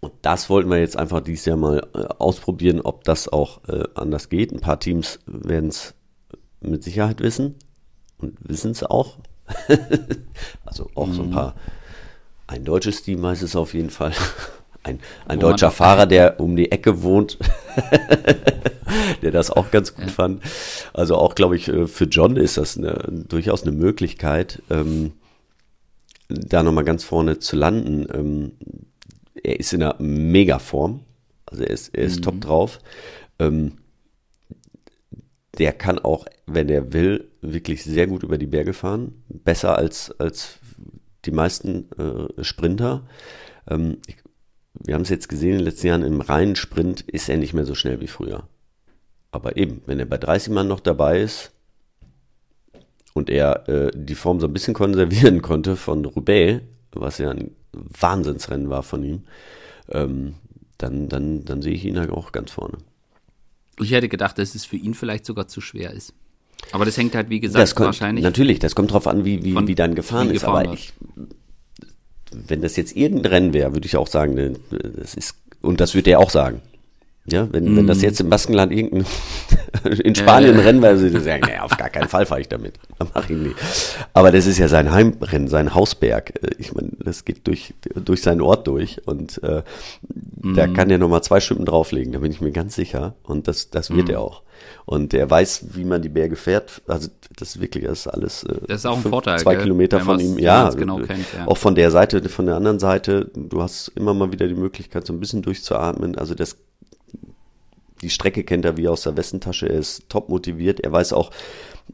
Und das wollten wir jetzt einfach dieses Jahr mal äh, ausprobieren, ob das auch äh, anders geht. Ein paar Teams werden es mit Sicherheit wissen und wissen es auch. Also auch mhm. so ein paar... Ein deutsches Team heißt es auf jeden Fall. Ein, ein deutscher Fahrer, der um die Ecke wohnt, der das auch ganz gut ja. fand. Also auch, glaube ich, für John ist das eine, durchaus eine Möglichkeit, ähm, da nochmal ganz vorne zu landen. Ähm, er ist in einer Mega-Form, also er ist, er ist mhm. top drauf. Ähm, der kann auch, wenn er will, wirklich sehr gut über die Berge fahren. Besser als... als die meisten äh, Sprinter, ähm, ich, wir haben es jetzt gesehen in den letzten Jahren, im reinen Sprint ist er nicht mehr so schnell wie früher. Aber eben, wenn er bei dreißig Mann noch dabei ist und er äh, die Form so ein bisschen konservieren konnte von Roubaix, was ja ein Wahnsinnsrennen war von ihm, ähm, dann, dann, dann sehe ich ihn halt auch ganz vorne. Ich hätte gedacht, dass es für ihn vielleicht sogar zu schwer ist. Aber das hängt halt, wie gesagt, das kommt, wahrscheinlich... Natürlich, das kommt drauf an, wie, wie, von, wie dein Gefahren wie ist. Gefahren aber ich, wenn das jetzt irgendein Rennen wäre, würde ich auch sagen, das ist, und das würde er auch sagen. Ja, wenn, mm. wenn das jetzt im Baskenland irgendein, in Spanien äh. Rennen wäre, würde er sagen, naja, auf gar keinen Fall fahre ich damit. Dann mache ich nicht. Aber das ist ja sein Heimrennen, sein Hausberg. Ich meine, das geht durch, durch seinen Ort durch und äh, mm. da kann er nochmal zwei Schippen drauflegen, da bin ich mir ganz sicher. Und das, das wird mm. er auch. Und er weiß, wie man die Berge fährt. Also das ist wirklich, das ist alles. Das ist auch ein fünf, Vorteil. Zwei gell? Kilometer von ihm, ja, genau kennt, ja. Auch von der Seite, von der anderen Seite. Du hast immer mal wieder die Möglichkeit, so ein bisschen durchzuatmen. Also das, die Strecke kennt er wie aus der Westentasche. Er ist top motiviert. Er weiß auch,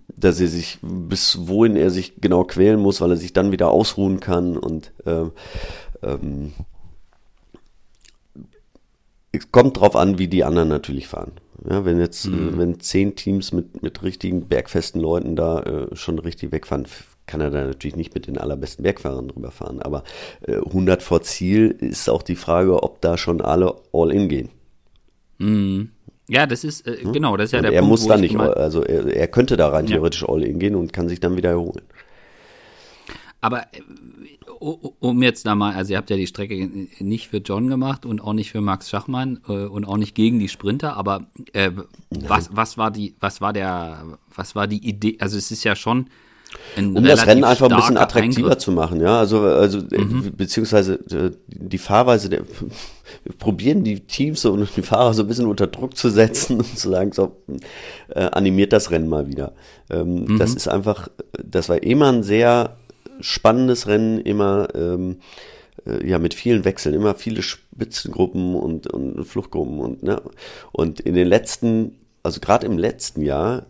dass er sich bis wohin er sich genau quälen muss, weil er sich dann wieder ausruhen kann und. Ähm, ähm, es kommt drauf an, wie die anderen natürlich fahren. Ja, wenn jetzt, mhm. wenn zehn Teams mit, mit richtigen bergfesten Leuten da äh, schon richtig wegfahren, kann er da natürlich nicht mit den allerbesten Bergfahrern drüber fahren. Aber äh, hundert vor Ziel ist auch die Frage, ob da schon alle all in gehen. Mhm. Ja, das ist, äh, hm? genau, das ist ja und der er Punkt, muss da nicht, mal, also er, er könnte da rein ja. theoretisch All-In gehen und kann sich dann wieder erholen. Aber um jetzt da mal, also ihr habt ja die Strecke nicht für John gemacht und auch nicht für Max Schachmann und auch nicht gegen die Sprinter, aber äh, was, was war die, was war der, was war die Idee, also es ist ja schon ein um das Rennen einfach ein bisschen attraktiver Eingriff. zu machen, ja, also, also mhm. beziehungsweise die Fahrweise, der, wir probieren die Teams und die Fahrer so ein bisschen unter Druck zu setzen und zu sagen, so äh, animiert das Rennen mal wieder. Ähm, mhm. Das ist einfach, das war immer ein sehr spannendes Rennen, immer ähm, äh, ja mit vielen Wechseln, immer viele Spitzengruppen und, und Fluchtgruppen und ne und in den letzten, also gerade im letzten Jahr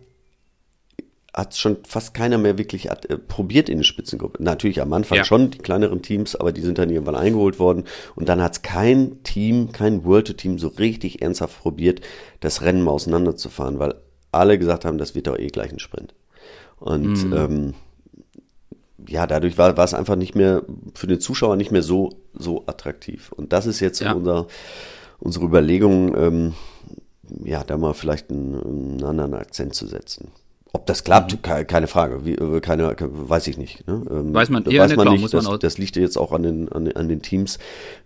hat schon fast keiner mehr wirklich at- äh, probiert in den Spitzengruppen. Natürlich am Anfang ja. schon, die kleineren Teams, aber die sind dann irgendwann eingeholt worden und dann hat es kein Team, kein World-Team so richtig ernsthaft probiert, das Rennen mal auseinanderzufahren, weil alle gesagt haben, das wird doch eh gleich ein Sprint. Und mhm. ähm, ja, dadurch war, war es einfach nicht mehr, für den Zuschauer nicht mehr so, so attraktiv. Und das ist jetzt ja. unser, unsere Überlegung, ähm, ja, da mal vielleicht einen, einen anderen Akzent zu setzen. Ob das klappt, mhm. ke- keine Frage, Wie, keine, weiß ich nicht. Ne? Ähm, weiß man, ja, weiß man klar, nicht, muss das, man auch das liegt jetzt auch an den, an den, an den Teams.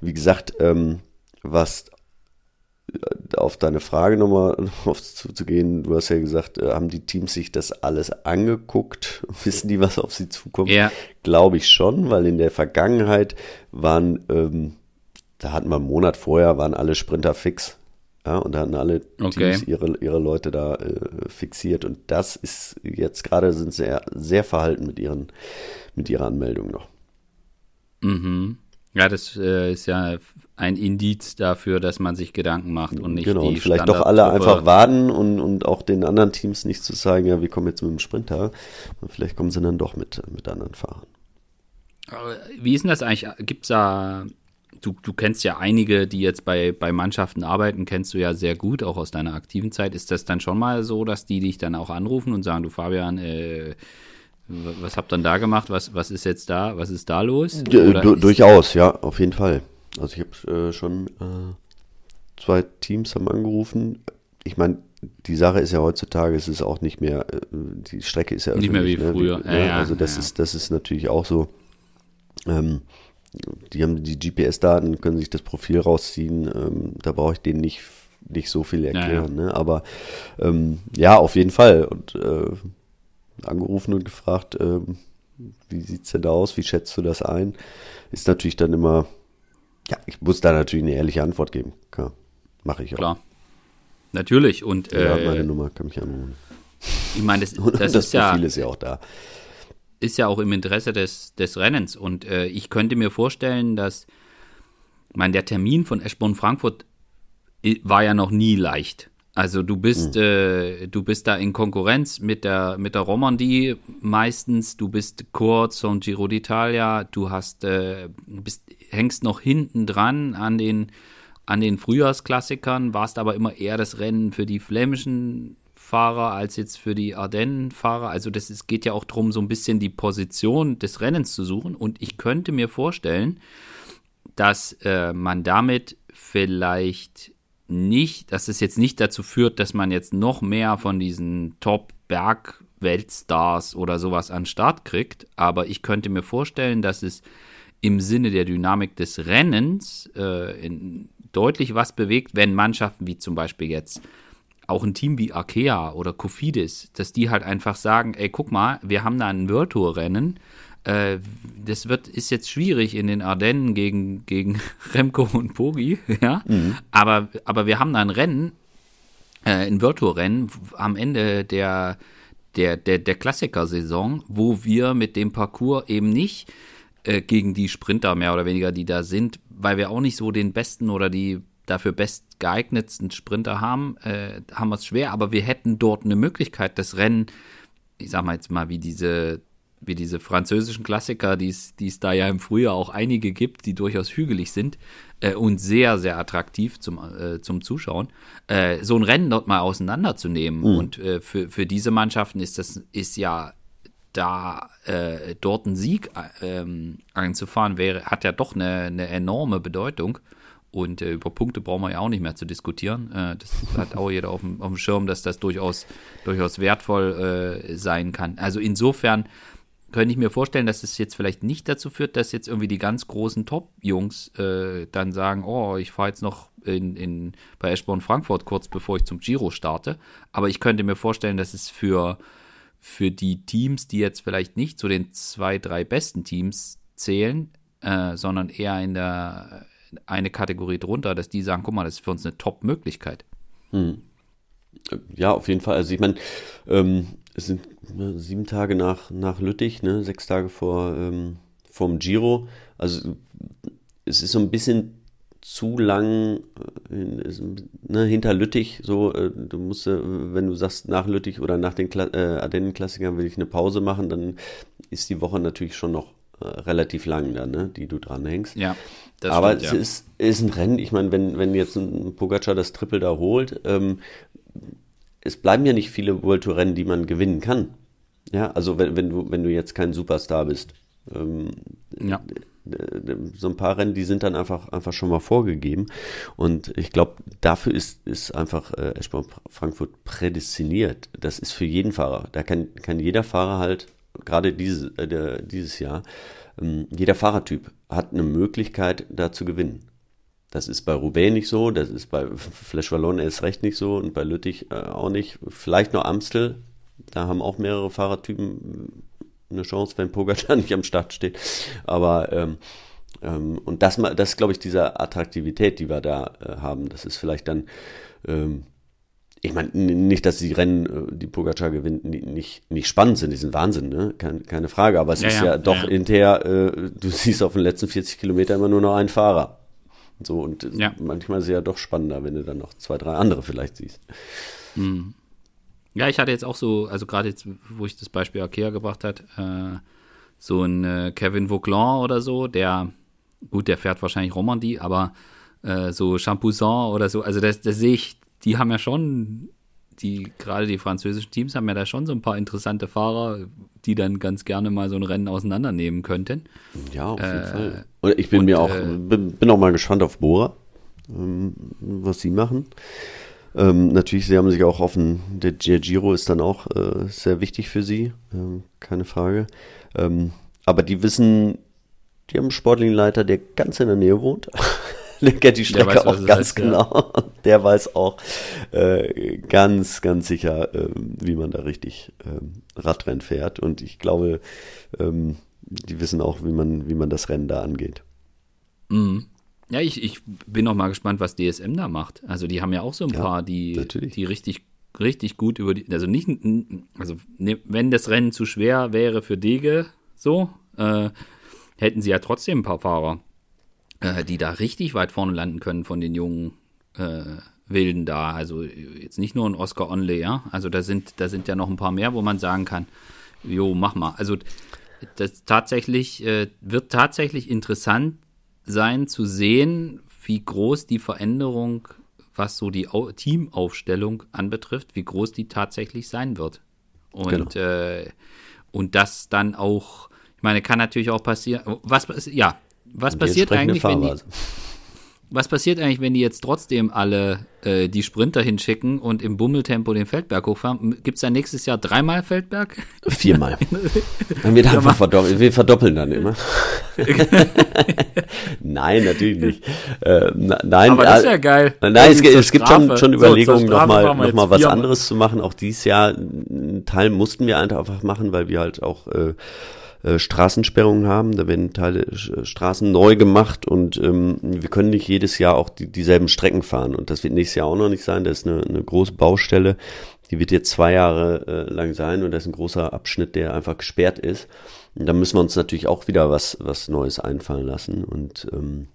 Wie gesagt, ähm, was auf deine Frage nochmal zuzugehen, du hast ja gesagt, äh, haben die Teams sich das alles angeguckt? Wissen die, was auf sie zukommt? Ja. Glaube ich schon, weil in der Vergangenheit waren, ähm, da hatten wir einen Monat vorher, waren alle Sprinter fix. Ja, und da hatten alle okay. Teams ihre, ihre Leute da äh, fixiert. Und das ist jetzt gerade, sind sie sehr, sehr verhalten mit, ihren, mit ihrer Anmeldung noch. Mhm. Ja, das äh, ist ja ein Indiz dafür, dass man sich Gedanken macht und nicht genau, die und vielleicht Standard- doch alle Gruppe. Einfach warten und, und auch den anderen Teams nicht zu zeigen, ja, wir kommen jetzt mit dem Sprinter. Und vielleicht kommen sie dann doch mit, mit anderen Fahrern. Wie ist denn das eigentlich? Gibt's da, du, du kennst ja einige, die jetzt bei, bei Mannschaften arbeiten, kennst du ja sehr gut, auch aus deiner aktiven Zeit. Ist das dann schon mal so, dass die dich dann auch anrufen und sagen, du Fabian, äh, was habt ihr dann da gemacht? Was, was ist jetzt da? Was ist da los? Oder du, ist durchaus, ja, auf jeden Fall. Also ich habe äh, schon äh, zwei Teams haben angerufen. Ich meine, die Sache ist ja heutzutage, es ist auch nicht mehr, äh, die Strecke ist ja nicht mehr wie ne? früher. Wie, ja, ne? ja, also das ja. ist, das ist natürlich auch so. Ähm, die haben die G P S-Daten, können sich das Profil rausziehen. Ähm, da brauche ich denen nicht, nicht so viel erklären. Ja, ja. Ne? Aber ähm, ja, auf jeden Fall. Und äh, angerufen und gefragt, ähm, wie sieht's denn da aus, wie schätzt du das ein? Ist natürlich dann immer, ja, ich muss da natürlich eine ehrliche Antwort geben. Klar, mache ich auch. Klar, natürlich. Und äh, ja, meine Nummer kann mich anrufen. Ich meine, das, das, das ist ja, Profil ist ja auch da. Ist ja auch im Interesse des, des Rennens. Und äh, ich könnte mir vorstellen, dass, ich meine, der Termin von Eschborn-Frankfurt war ja noch nie leicht. Also du bist, mhm. äh, du bist da in Konkurrenz mit der, mit der Romandie meistens, du bist kurz vom Giro d'Italia, du hast, äh, bist, hängst noch hinten dran an den, an den Frühjahrsklassikern, warst aber immer eher das Rennen für die flämischen Fahrer als jetzt für die Ardennenfahrer. Also das ist, geht ja auch darum, so ein bisschen die Position des Rennens zu suchen. Und ich könnte mir vorstellen, dass äh, man damit vielleicht nicht, dass es jetzt nicht dazu führt, dass man jetzt noch mehr von diesen Top-Berg-Weltstars oder sowas an den Start kriegt, aber ich könnte mir vorstellen, dass es im Sinne der Dynamik des Rennens äh, in, deutlich was bewegt, wenn Mannschaften wie zum Beispiel jetzt auch ein Team wie Arkea oder Cofidis, dass die halt einfach sagen, ey, guck mal, wir haben da ein World Tour-Rennen, das wird, ist jetzt schwierig in den Ardennen gegen, gegen Remco und Pogi, ja, mhm. aber, aber wir haben da ein Rennen, äh, ein World Tour Rennen am Ende der, der, der, der Klassiker-Saison, wo wir mit dem Parcours eben nicht äh, gegen die Sprinter mehr oder weniger, die da sind, weil wir auch nicht so den besten oder die dafür bestgeeignetsten Sprinter haben, äh, haben wir es schwer, aber wir hätten dort eine Möglichkeit, das Rennen, ich sag mal jetzt mal, wie diese wie diese französischen Klassiker, die es da ja im Frühjahr auch einige gibt, die durchaus hügelig sind äh, und sehr, sehr attraktiv zum, äh, zum Zuschauen, äh, so ein Rennen dort mal auseinanderzunehmen. Mhm. Und äh, für, für diese Mannschaften ist das ist ja da äh, dort einen Sieg äh, ähm, einzufahren, wäre, hat ja doch eine, eine enorme Bedeutung. Und äh, über Punkte brauchen wir ja auch nicht mehr zu diskutieren. Äh, das hat auch jeder auf dem, auf dem Schirm, dass das durchaus, durchaus wertvoll äh, sein kann. Also insofern könnte ich mir vorstellen, dass es jetzt vielleicht nicht dazu führt, dass jetzt irgendwie die ganz großen Top-Jungs äh, dann sagen, oh, ich fahre jetzt noch in, in, bei Eschborn-Frankfurt kurz bevor ich zum Giro starte. Aber ich könnte mir vorstellen, dass es für, für die Teams, die jetzt vielleicht nicht zu den zwei, drei besten Teams zählen, äh, sondern eher in der eine Kategorie drunter, dass die sagen, guck mal, das ist für uns eine Top-Möglichkeit. Hm. Ja, auf jeden Fall. Also ich meine, ähm, es sind sieben Tage nach, nach Lüttich, ne? sechs Tage vor ähm, vom Giro. Also es ist so ein bisschen zu lang äh, ne, hinter Lüttich. So, äh, du musst, äh, wenn du sagst, nach Lüttich oder nach den Kla- äh, Ardennen-Klassikern will ich eine Pause machen, dann ist die Woche natürlich schon noch äh, relativ lang, dann, ne? die du dranhängst. Ja, das Aber stimmt, es ja. ist, ist ein Rennen. Ich meine, wenn, wenn jetzt ein Pogacar das Triple da holt, ähm, es bleiben ja nicht viele World Tour Rennen, die man gewinnen kann. Ja, also wenn, wenn du wenn du jetzt kein Superstar bist, ähm, ja. so ein paar Rennen, die sind dann einfach einfach schon mal vorgegeben. Und ich glaube, dafür ist ist einfach äh, Eschborn-Frankfurt prädestiniert. Das ist für jeden Fahrer. Da kann kann jeder Fahrer halt gerade dieses äh, der, dieses Jahr ähm, jeder Fahrertyp hat eine Möglichkeit, da zu gewinnen. Das ist bei Roubaix nicht so, das ist bei Flèche Wallonne erst recht nicht so und bei Lüttich äh, auch nicht. Vielleicht noch Amstel, da haben auch mehrere Fahrertypen eine Chance, wenn Pogacar nicht am Start steht. Aber, ähm, ähm, und das, das ist, glaube ich, diese Attraktivität, die wir da äh, haben. Das ist vielleicht dann, ähm, ich meine, nicht, dass die Rennen, die Pogacar gewinnt, nicht, nicht spannend sind, die sind Wahnsinn, ne? keine, keine Frage. Aber es ja, ist ja, ja doch ja. hinterher, äh, du siehst auf den letzten vierzig Kilometer immer nur noch einen Fahrer. So, und ja. manchmal ist es ja doch spannender, wenn du dann noch zwei, drei andere vielleicht siehst. Hm. Ja, ich hatte jetzt auch so, also gerade jetzt, wo ich das Beispiel Arkea gebracht hat, äh, so ein äh, Kevin Vauquelin oder so, der, gut, der fährt wahrscheinlich Romandie, aber äh, so Champousin oder so, also das, das sehe ich, die haben ja schon, die gerade die französischen Teams haben ja da schon so ein paar interessante Fahrer, die dann ganz gerne mal so ein Rennen auseinandernehmen könnten. Ja, auf jeden äh, Fall. Und ich bin und, mir auch, äh, bin auch mal gespannt auf Bora, ähm, was sie machen. Ähm, natürlich, sie haben sich auch offen, der Giro ist dann auch äh, sehr wichtig für sie, ähm, keine Frage. Ähm, aber die wissen, die haben einen sportlichen Leiter, der ganz in der Nähe wohnt. Der kennt die Strecke weiß, auch ganz heißt, genau. Ja. Der weiß auch äh, ganz, ganz sicher, äh, wie man da richtig äh, Radrennen fährt. Und ich glaube, ähm, die wissen auch, wie man, wie man das Rennen da angeht. Mhm. Ja, ich, ich bin auch mal gespannt, was D S M da macht. Also die haben ja auch so ein ja, paar, die, die richtig, richtig gut über die, also nicht, also wenn das Rennen zu schwer wäre für Dege, so, äh, hätten sie ja trotzdem ein paar Fahrer, die da richtig weit vorne landen können von den jungen äh, Wilden da. Also jetzt nicht nur ein Oscar Onley, ja. Also da sind, da sind ja noch ein paar mehr, wo man sagen kann, jo, mach mal. Also das tatsächlich äh, wird tatsächlich interessant sein zu sehen, wie groß die Veränderung, was so die Au- Teamaufstellung anbetrifft, wie groß die tatsächlich sein wird. Und, genau. äh, und das dann auch, ich meine, kann natürlich auch passieren, was, ja, Was passiert, eigentlich, wenn die, was passiert eigentlich, wenn die jetzt trotzdem alle äh, die Sprinter hinschicken und im Bummeltempo den Feldberg hochfahren? Gibt es dann nächstes Jahr dreimal Feldberg? Viermal. Dann wird einfach verdoppelt. Wir verdoppeln dann immer. Nein, natürlich nicht. Äh, na, nein, Aber das ist ja geil. Nein, es, es gibt schon, schon Überlegungen, so, nochmal noch mal was viermal. anderes zu machen. Auch dieses Jahr einen Teil mussten wir einfach machen, weil wir halt auch Äh, Straßensperrungen haben, da werden Teile Straßen neu gemacht und ähm, wir können nicht jedes Jahr auch die, dieselben Strecken fahren und das wird nächstes Jahr auch noch nicht sein, da ist eine, eine große Baustelle, die wird jetzt zwei Jahre äh, lang sein und da ist ein großer Abschnitt, der einfach gesperrt ist und da müssen wir uns natürlich auch wieder was, was Neues einfallen lassen und ähm,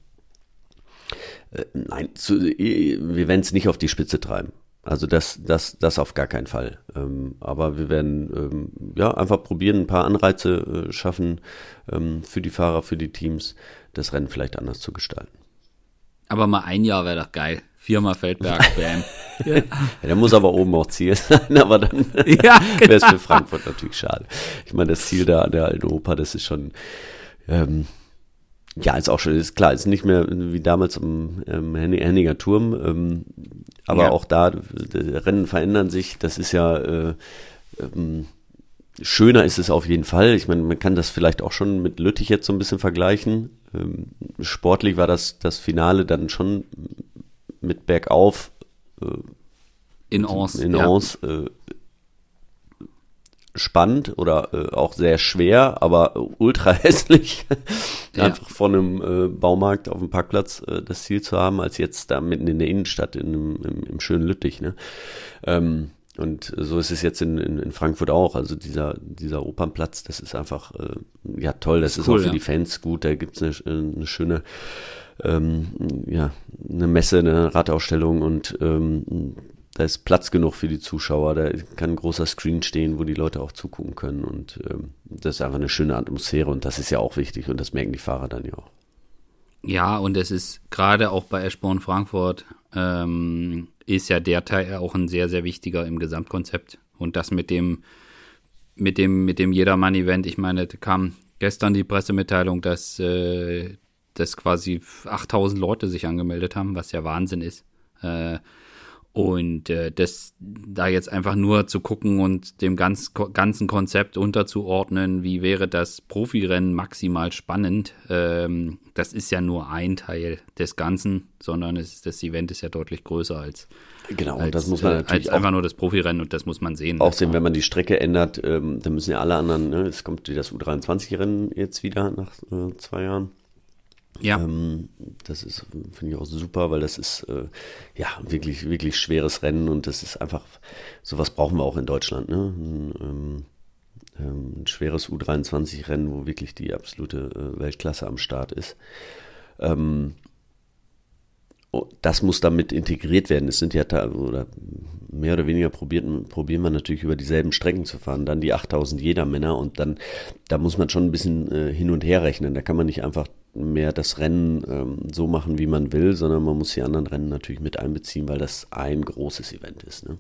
äh, nein, zu, wir werden es nicht auf die Spitze treiben. Also das, das, das auf gar keinen Fall. Ähm, aber wir werden ähm, ja einfach probieren, ein paar Anreize äh, schaffen ähm, für die Fahrer, für die Teams, das Rennen vielleicht anders zu gestalten. Aber mal ein Jahr wäre doch geil. Viermal Feldberg, bam. Ja. Ja, der muss aber oben auch Ziel sein, aber dann ja, genau. wäre es für Frankfurt natürlich schade. Ich meine, das Ziel da an der alten Oper, das ist schon ähm, Ja, ist auch schon, ist klar, ist nicht mehr wie damals im, im Henninger Turm, ähm, aber ja. auch da, Rennen verändern sich, das ist ja, äh, ähm, schöner ist es auf jeden Fall. Ich meine, man kann das vielleicht auch schon mit Lüttich jetzt so ein bisschen vergleichen. Ähm, sportlich war das, das Finale dann schon mit bergauf, äh, in Ors, in ja. Ors, äh, spannend oder äh, auch sehr schwer, aber ultra hässlich, ja. einfach von einem äh, Baumarkt auf dem Parkplatz äh, das Ziel zu haben, als jetzt da mitten in der Innenstadt in, im, im, im schönen Lüttich. Ne? Ähm, und so ist es jetzt in, in, in Frankfurt auch, also dieser, dieser Opernplatz, das ist einfach, äh, ja toll, das ist, ist cool, auch für ja. die Fans gut, da gibt es eine, eine schöne, ähm, ja, eine Messe, eine Radausstellung und ähm, da ist Platz genug für die Zuschauer, da kann ein großer Screen stehen, wo die Leute auch zugucken können und ähm, das ist einfach eine schöne Atmosphäre und das ist ja auch wichtig und das merken die Fahrer dann ja auch. Ja, und es ist gerade auch bei Eschborn-Frankfurt ähm, ist ja der Teil auch ein sehr, sehr wichtiger im Gesamtkonzept und das mit dem mit dem, mit dem Jedermann-Event, ich meine, da kam gestern die Pressemitteilung, dass, äh, dass quasi achttausend Leute sich angemeldet haben, was ja Wahnsinn ist. Äh, Und äh, das da jetzt einfach nur zu gucken und dem ganz, ganzen Konzept unterzuordnen, wie wäre das Profirennen maximal spannend, ähm, das ist ja nur ein Teil des Ganzen, sondern es, das Event ist ja deutlich größer als, genau, als, und das muss man natürlich als einfach nur das Profirennen und das muss man sehen. Auch sehen, wenn man die Strecke ändert, ähm, dann müssen ja alle anderen, ne? Es kommt das U dreiundzwanzig-Rennen jetzt wieder nach äh, zwei Jahren. Ja, ähm, das ist, finde ich auch super, weil das ist äh, ja wirklich, wirklich schweres Rennen und das ist einfach, sowas brauchen wir auch in Deutschland, ne? Ein, ähm, ein schweres U dreiundzwanzig-Rennen, wo wirklich die absolute äh, Weltklasse am Start ist. Ähm, oh, das muss damit integriert werden. Es sind ja ta- oder mehr oder weniger probiert, probieren wir natürlich über dieselben Strecken zu fahren, dann die achttausend Jedermänner und dann, da muss man schon ein bisschen äh, hin und her rechnen. Da kann man nicht einfach mehr das Rennen ähm, so machen, wie man will, sondern man muss die anderen Rennen natürlich mit einbeziehen, weil das ein großes Event ist. Ne?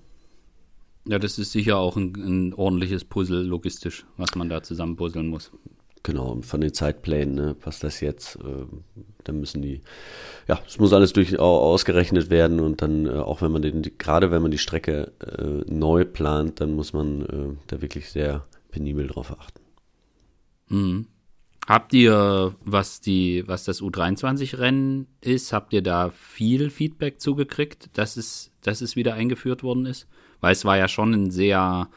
Ja, das ist sicher auch ein, ein ordentliches Puzzle logistisch, was man da zusammen puzzeln muss. Genau, und von den Zeitplänen, ne, passt das jetzt, äh, dann müssen die, ja, es muss alles durch ausgerechnet werden und dann, äh, auch wenn man den, gerade wenn man die Strecke äh, neu plant, dann muss man äh, da wirklich sehr penibel drauf achten. Mhm. Habt ihr, was die, was das U dreiundzwanzig-Rennen ist, habt ihr da viel Feedback zugekriegt, dass es, dass es wieder eingeführt worden ist? Weil es war ja schon ein sehr,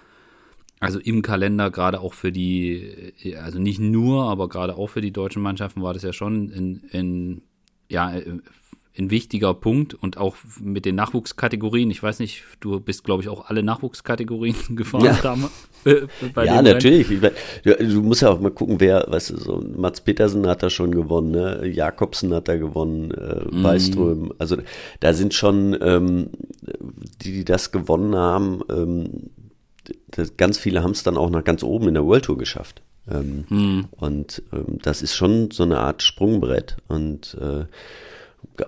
also im Kalender gerade auch für die, also nicht nur, aber gerade auch für die deutschen Mannschaften war das ja schon ein, ein, ja, ein wichtiger Punkt und auch mit den Nachwuchskategorien. Ich weiß nicht, du bist, glaube ich, auch alle Nachwuchskategorien gefahren. Ja, damals, äh, bei ja natürlich. Ich mein, du, du musst ja auch mal gucken, wer, weißt du, so Mats Petersen hat da schon gewonnen, ne? Jakobsen hat da gewonnen, äh, mm. Weiström. Also da sind schon ähm, die, die das gewonnen haben, ähm, das, ganz viele haben es dann auch nach ganz oben in der World Tour geschafft. Ähm, mm. Und ähm, das ist schon so eine Art Sprungbrett und äh,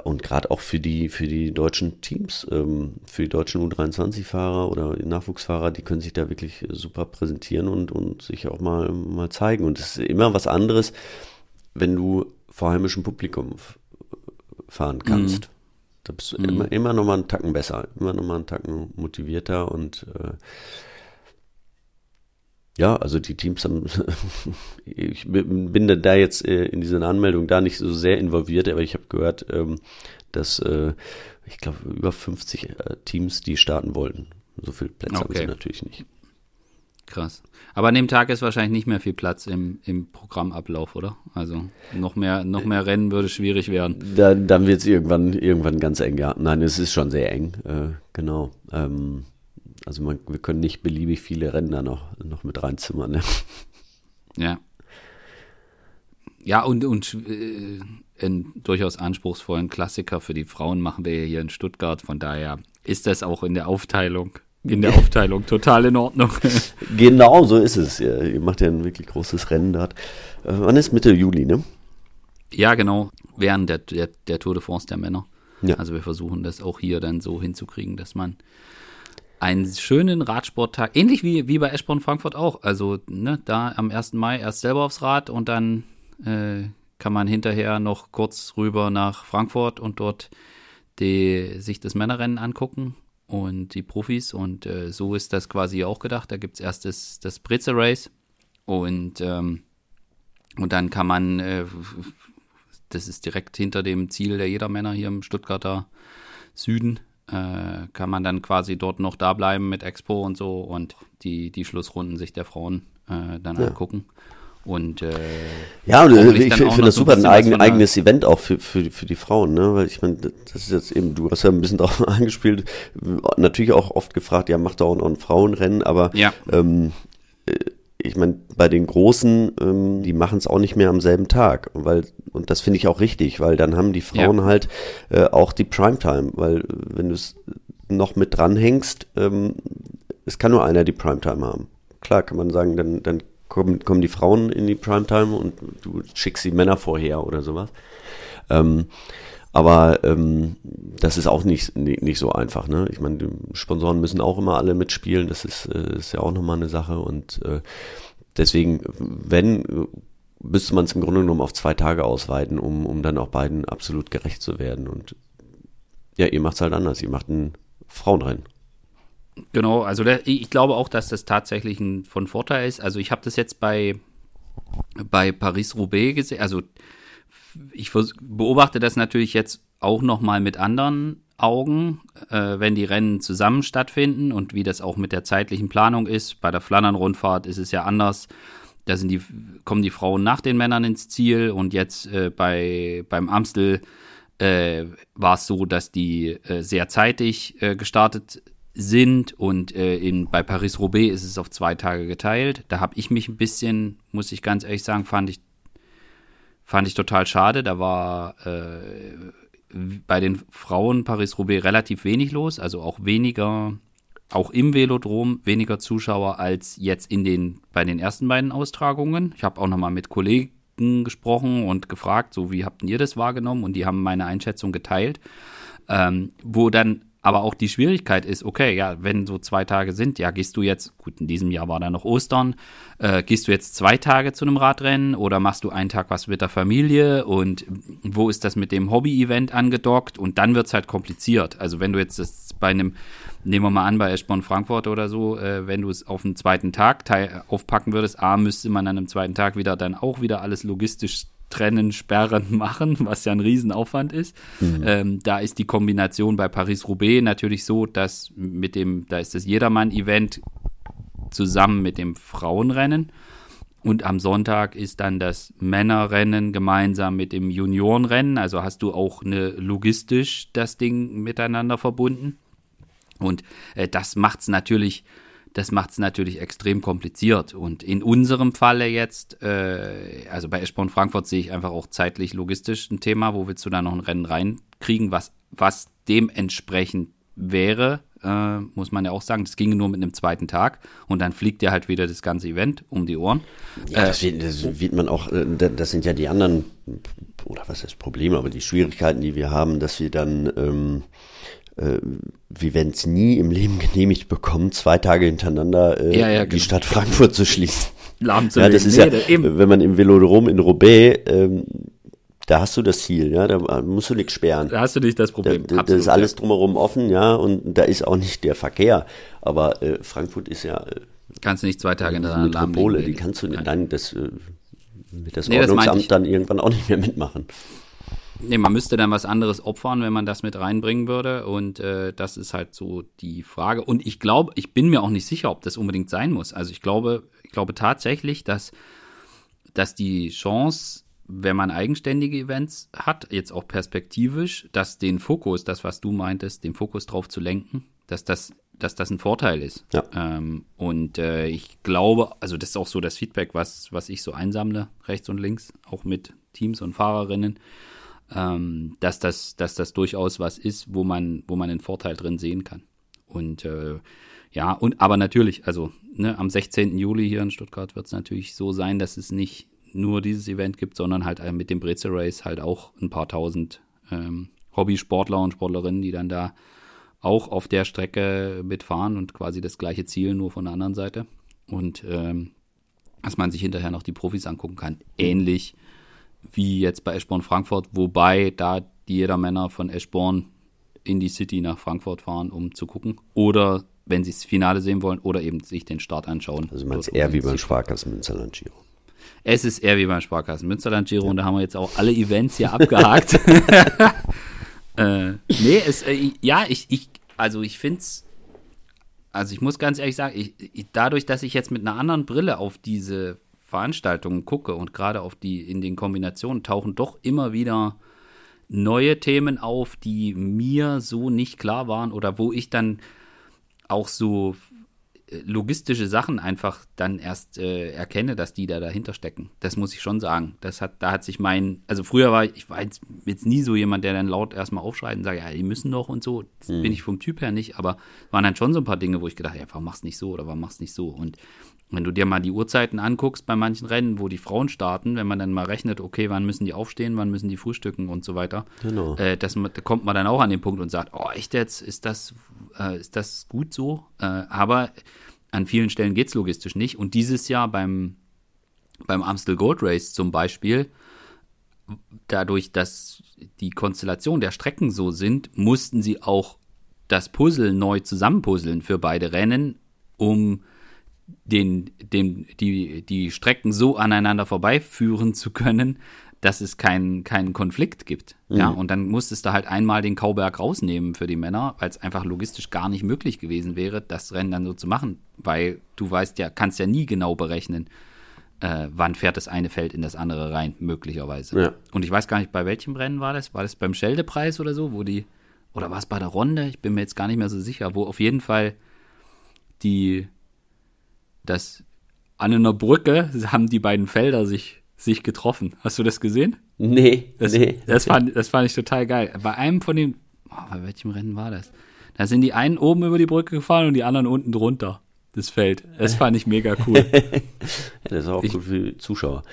Und gerade auch für die, für die deutschen Teams, ähm, für die deutschen U dreiundzwanzig-Fahrer oder Nachwuchsfahrer, die können sich da wirklich super präsentieren und, und sich auch mal, mal zeigen. Und es ist immer was anderes, wenn du vor heimischem Publikum f- fahren kannst. Mhm. Da bist du mhm. immer, immer nochmal einen Tacken besser, immer nochmal einen Tacken motivierter und äh, ja, also die Teams haben, ich bin da, da jetzt äh, in dieser Anmeldung da nicht so sehr involviert, aber ich habe gehört, ähm, dass äh, ich glaube über fünfzig äh, Teams, die starten wollten. So viele Plätze okay. haben sie natürlich nicht. Krass. Aber an dem Tag ist wahrscheinlich nicht mehr viel Platz im, im Programmablauf, oder? Also noch mehr, noch mehr Rennen würde schwierig werden. Da, dann wird es irgendwann, irgendwann ganz eng, ja. Nein, es ist schon sehr eng, äh, genau. Ähm, Also man, wir können nicht beliebig viele Rennen da noch, noch mit reinzimmern. Ne? Ja. Ja, und, und äh, einen durchaus anspruchsvollen Klassiker für die Frauen machen wir hier in Stuttgart. Von daher ist das auch in der Aufteilung, in der Aufteilung total in Ordnung. Genau, so ist es. Ihr, ihr macht ja ein wirklich großes Rennen dort. Äh, wann ist Mitte Juli, ne? Ja, genau. Während der, der, der Tour de France der Männer. Ja. Also wir versuchen das auch hier dann so hinzukriegen, dass man einen schönen Radsporttag, ähnlich wie, wie bei Eschborn Frankfurt auch. Also ne, da am ersten Mai erst selber aufs Rad und dann äh, kann man hinterher noch kurz rüber nach Frankfurt und dort die, sich das Männerrennen angucken und die Profis. Und äh, so ist das quasi auch gedacht. Da gibt es erst das, das Britzer Race und, ähm, und dann kann man, äh, das ist direkt hinter dem Ziel der Jedermänner hier im Stuttgarter Süden, äh, kann man dann quasi dort noch da bleiben mit Expo und so und die, die Schlussrunden sich der Frauen äh, dann ja. angucken. Und, äh, ja, und ich, ich finde das super, ein eigen, eigenes Event auch für, für, für die Frauen, ne? Weil ich meine, das ist jetzt eben, du hast ja ein bisschen drauf angespielt, natürlich auch oft gefragt, ja, macht da auch ein Frauenrennen, aber ja. ähm, ich meine, bei den Großen, ähm, die machen es auch nicht mehr am selben Tag, weil, und das finde ich auch richtig, weil dann haben die Frauen ja. halt äh, auch die Primetime, weil wenn du es noch mit dranhängst, ähm, es kann nur einer die Primetime haben. Klar kann man sagen, dann, dann Kommen, kommen die Frauen in die Primetime und du schickst die Männer vorher oder sowas. Ähm, aber ähm, das ist auch nicht, nicht, nicht so einfach. Ne? Ich meine, die Sponsoren müssen auch immer alle mitspielen. Das ist, äh, ist ja auch nochmal eine Sache. Und äh, deswegen, wenn, müsste man es im Grunde genommen auf zwei Tage ausweiten, um, um dann auch beiden absolut gerecht zu werden. Und ja, ihr macht es halt anders. Ihr macht ein Frauenrennen. Genau, also der, ich glaube auch, dass das tatsächlich ein, von Vorteil ist. Also ich habe das jetzt bei, bei Paris-Roubaix gesehen. Also ich vers- beobachte das natürlich jetzt auch nochmal mit anderen Augen, äh, wenn die Rennen zusammen stattfinden und wie das auch mit der zeitlichen Planung ist. Bei der Flandern-Rundfahrt ist es ja anders. Da sind die, kommen die Frauen nach den Männern ins Ziel und jetzt äh, bei, beim Amstel äh, war es so, dass die äh, sehr zeitig äh, gestartet sind. sind und äh, in, bei Paris-Roubaix ist es auf zwei Tage geteilt. Da habe ich mich ein bisschen, muss ich ganz ehrlich sagen, fand ich fand ich total schade. Da war äh, bei den Frauen Paris-Roubaix relativ wenig los, also auch weniger, auch im Velodrom weniger Zuschauer als jetzt in den bei den ersten beiden Austragungen. Ich habe auch nochmal mit Kollegen gesprochen und gefragt, so wie habt ihr das wahrgenommen? Und die haben meine Einschätzung geteilt, ähm, wo dann aber auch die Schwierigkeit ist, okay, ja, wenn so zwei Tage sind, ja, gehst du jetzt, gut, in diesem Jahr war da noch Ostern, äh, gehst du jetzt zwei Tage zu einem Radrennen oder machst du einen Tag was mit der Familie und wo ist das mit dem Hobby-Event angedockt und dann wird es halt kompliziert. Also wenn du jetzt das bei einem, nehmen wir mal an, bei Eschborn-Frankfurt oder so, äh, wenn du es auf den zweiten Tag teil- aufpacken würdest, A, müsste man an dem zweiten Tag wieder dann auch wieder alles logistisch trennen, sperren, machen, was ja ein Riesenaufwand ist. Mhm. Ähm, da ist die Kombination bei Paris-Roubaix natürlich so, dass mit dem, da ist das Jedermann-Event zusammen mit dem Frauenrennen und am Sonntag ist dann das Männerrennen gemeinsam mit dem Juniorenrennen, also hast du auch eine logistisch das Ding miteinander verbunden und äh, das macht's natürlich Das macht es natürlich extrem kompliziert. Und in unserem Falle jetzt, äh, also bei Eschborn-Frankfurt sehe ich einfach auch zeitlich logistisch ein Thema, wo willst du da noch ein Rennen reinkriegen, was, was dementsprechend wäre, äh, muss man ja auch sagen, das ginge nur mit einem zweiten Tag und dann fliegt dir halt wieder das ganze Event um die Ohren. Ja, äh, das, wird, das wird man auch, das sind ja die anderen, oder was heißt Probleme, aber die Schwierigkeiten, die wir haben, dass wir dann ähm Äh, wir werden es nie im Leben genehmigt bekommen, zwei Tage hintereinander äh, ja, ja, die genau. Stadt Frankfurt zu schließen. Lahm zu ja, das ist nee, ja, eben. Wenn man im Velodrom in Roubaix, ähm, da hast du das Ziel, ja, da musst du nichts sperren. Da hast du nicht das Problem. Da, da, Absolut, das ist alles drumherum offen, ja, und da ist auch nicht der Verkehr. Aber äh, Frankfurt ist ja äh, kannst du nicht zwei Tage hintereinander eine Metropole, die kannst du nicht, dann das äh, wird das nee, Ordnungsamt das dann irgendwann auch nicht mehr mitmachen. Nee, man müsste dann was anderes opfern, wenn man das mit reinbringen würde und äh, das ist halt so die Frage und ich glaube, ich bin mir auch nicht sicher, ob das unbedingt sein muss, also ich glaube, ich glaube tatsächlich, dass, dass die Chance, wenn man eigenständige Events hat, jetzt auch perspektivisch, dass den Fokus, das was du meintest, den Fokus drauf zu lenken, dass das, dass das ein Vorteil ist ja. ähm, und äh, ich glaube, also das ist auch so das Feedback, was, was ich so einsammle, rechts und links, auch mit Teams und Fahrerinnen, Ähm, dass das, dass das durchaus was ist, wo man, wo man einen Vorteil drin sehen kann. Und äh, ja, und aber natürlich, also ne, am sechzehnten Juli hier in Stuttgart wird es natürlich so sein, dass es nicht nur dieses Event gibt, sondern halt mit dem Britzer Race halt auch ein paar tausend ähm, Hobbysportler und Sportlerinnen, die dann da auch auf der Strecke mitfahren und quasi das gleiche Ziel, nur von der anderen Seite. Und ähm, dass man sich hinterher noch die Profis angucken kann. Ähnlich wie jetzt bei Eschborn-Frankfurt, wobei da die Jedermänner von Eschborn in die City nach Frankfurt fahren, um zu gucken. Oder wenn sie das Finale sehen wollen oder eben sich den Start anschauen. Also man es eher wie beim Sparkassen Münsterland Giro. Es ist eher wie beim Sparkassen Münsterland Giro, ja. Und da haben wir jetzt auch alle Events hier abgehakt. äh, nee, es, äh, ja, ich, ich, also ich finde es, also ich muss ganz ehrlich sagen, ich, ich, dadurch, dass ich jetzt mit einer anderen Brille auf diese Veranstaltungen gucke und gerade auf die, in den Kombinationen tauchen doch immer wieder neue Themen auf, die mir so nicht klar waren oder wo ich dann auch so logistische Sachen einfach dann erst äh, erkenne, dass die da dahinter stecken. Das muss ich schon sagen. Das hat, da hat sich mein, also früher war ich, ich war jetzt, jetzt nie so jemand, der dann laut erstmal aufschreit und sagt, ja, die müssen doch und so. Das mhm. bin ich vom Typ her nicht, aber waren dann schon so ein paar Dinge, wo ich gedacht habe, ja, warum machst du nicht so oder warum machst du nicht so? Und wenn du dir mal die Uhrzeiten anguckst bei manchen Rennen, wo die Frauen starten, wenn man dann mal rechnet, okay, wann müssen die aufstehen, wann müssen die frühstücken und so weiter, genau. äh, das, da kommt man dann auch an den Punkt und sagt, oh, echt jetzt, ist das, äh, ist das gut so? Äh, aber an vielen Stellen geht es logistisch nicht. Und dieses Jahr beim, beim Amstel Gold Race zum Beispiel, dadurch, dass die Konstellation der Strecken so sind, mussten sie auch das Puzzle neu zusammenpuzzeln für beide Rennen, um Den, den, die, die Strecken so aneinander vorbeiführen zu können, dass es keinen keinen Konflikt gibt. Mhm. Ja, und dann musstest du halt einmal den Kauberg rausnehmen für die Männer, weil es einfach logistisch gar nicht möglich gewesen wäre, das Rennen dann so zu machen, weil du weißt ja, kannst ja nie genau berechnen, äh, wann fährt das eine Feld in das andere rein, möglicherweise. Ja. Und ich weiß gar nicht, bei welchem Rennen war das? War das beim Scheldepreis oder so, wo die, oder war es bei der Ronde? Ich bin mir jetzt gar nicht mehr so sicher, wo auf jeden Fall die dass an einer Brücke haben die beiden Felder sich, sich getroffen. Hast du das gesehen? Nee, das, nee. Das fand, das fand ich total geil. Bei einem von den, oh, bei welchem Rennen war das? Da sind die einen oben über die Brücke gefahren und die anderen unten drunter, das Feld. Das fand ich mega cool. Ja, das ist auch ich, gut für Zuschauer.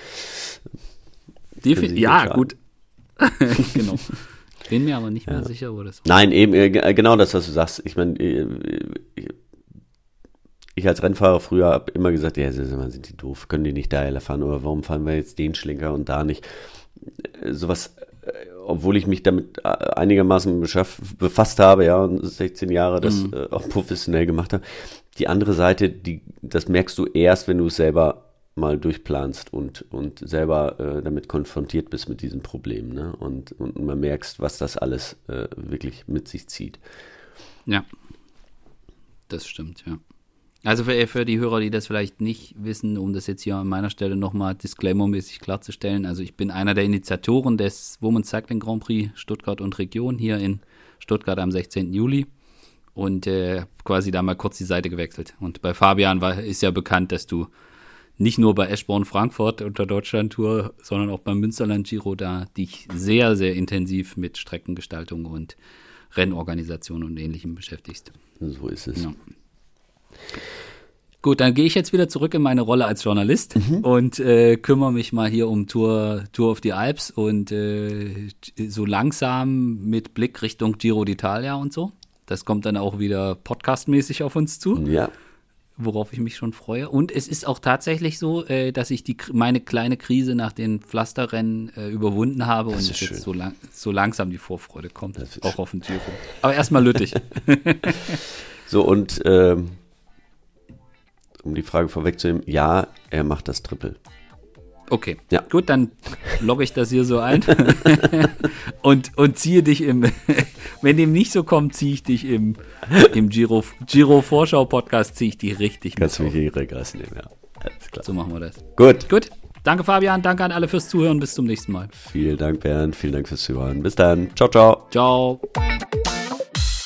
Defi- ja, gut. Genau. Bin mir aber nicht ja. mehr sicher, wo das war. Nein, eben äh, genau das, was du sagst. Ich meine, äh, ich als Rennfahrer früher habe immer gesagt, ja, sind die doof, können die nicht da fahren oder warum fahren wir jetzt den Schlenker und da nicht? Sowas, obwohl ich mich damit einigermaßen befasst habe, ja, und sechzehn Jahre das mhm. auch professionell gemacht habe. Die andere Seite, die, das merkst du erst, wenn du es selber mal durchplanst und, und selber äh, damit konfrontiert bist mit diesem Problem, ne? Und, und man merkst, was das alles äh, wirklich mit sich zieht. Ja, das stimmt, ja. Also für, für die Hörer, die das vielleicht nicht wissen, um das jetzt hier an meiner Stelle nochmal disclaimermäßig klarzustellen, also ich bin einer der Initiatoren des Women's Cycling Grand Prix Stuttgart und Region hier in Stuttgart am sechzehnten Juli und äh, quasi da mal kurz die Seite gewechselt. Und bei Fabian war, ist ja bekannt, dass du nicht nur bei Eschborn-Frankfurt unter Deutschland-Tour, sondern auch beim Münsterland-Giro da dich sehr, sehr intensiv mit Streckengestaltung und Rennorganisation und Ähnlichem beschäftigst. So ist es. Ja. Gut, dann gehe ich jetzt wieder zurück in meine Rolle als Journalist mhm. und äh, kümmere mich mal hier um Tour, Tour of the Alps und äh, so langsam mit Blick Richtung Giro d'Italia und so. Das kommt dann auch wieder podcastmäßig auf uns zu, ja. Worauf ich mich schon freue. Und es ist auch tatsächlich so, äh, dass ich die, meine kleine Krise nach den Pflasterrennen äh, überwunden habe das und jetzt schön. so, lang, so langsam die Vorfreude kommt, auch auf den Giro. Aber erstmal Lüttich. So, und ähm um die Frage vorwegzunehmen, ja, er macht das Triple. Okay, ja. Gut, dann logge ich das hier so ein und, und ziehe dich im, wenn dem nicht so kommt, ziehe ich dich im, im Giro, Giro-Vorschau-Podcast, ziehe ich dich richtig Kannst mit. Kannst du mich hier Gas nehmen, ja. Alles klar. So machen wir das. Gut. Gut, danke Fabian, danke an alle fürs Zuhören, bis zum nächsten Mal. Vielen Dank Bernd, vielen Dank fürs Zuhören. Bis dann, ciao, ciao. Ciao.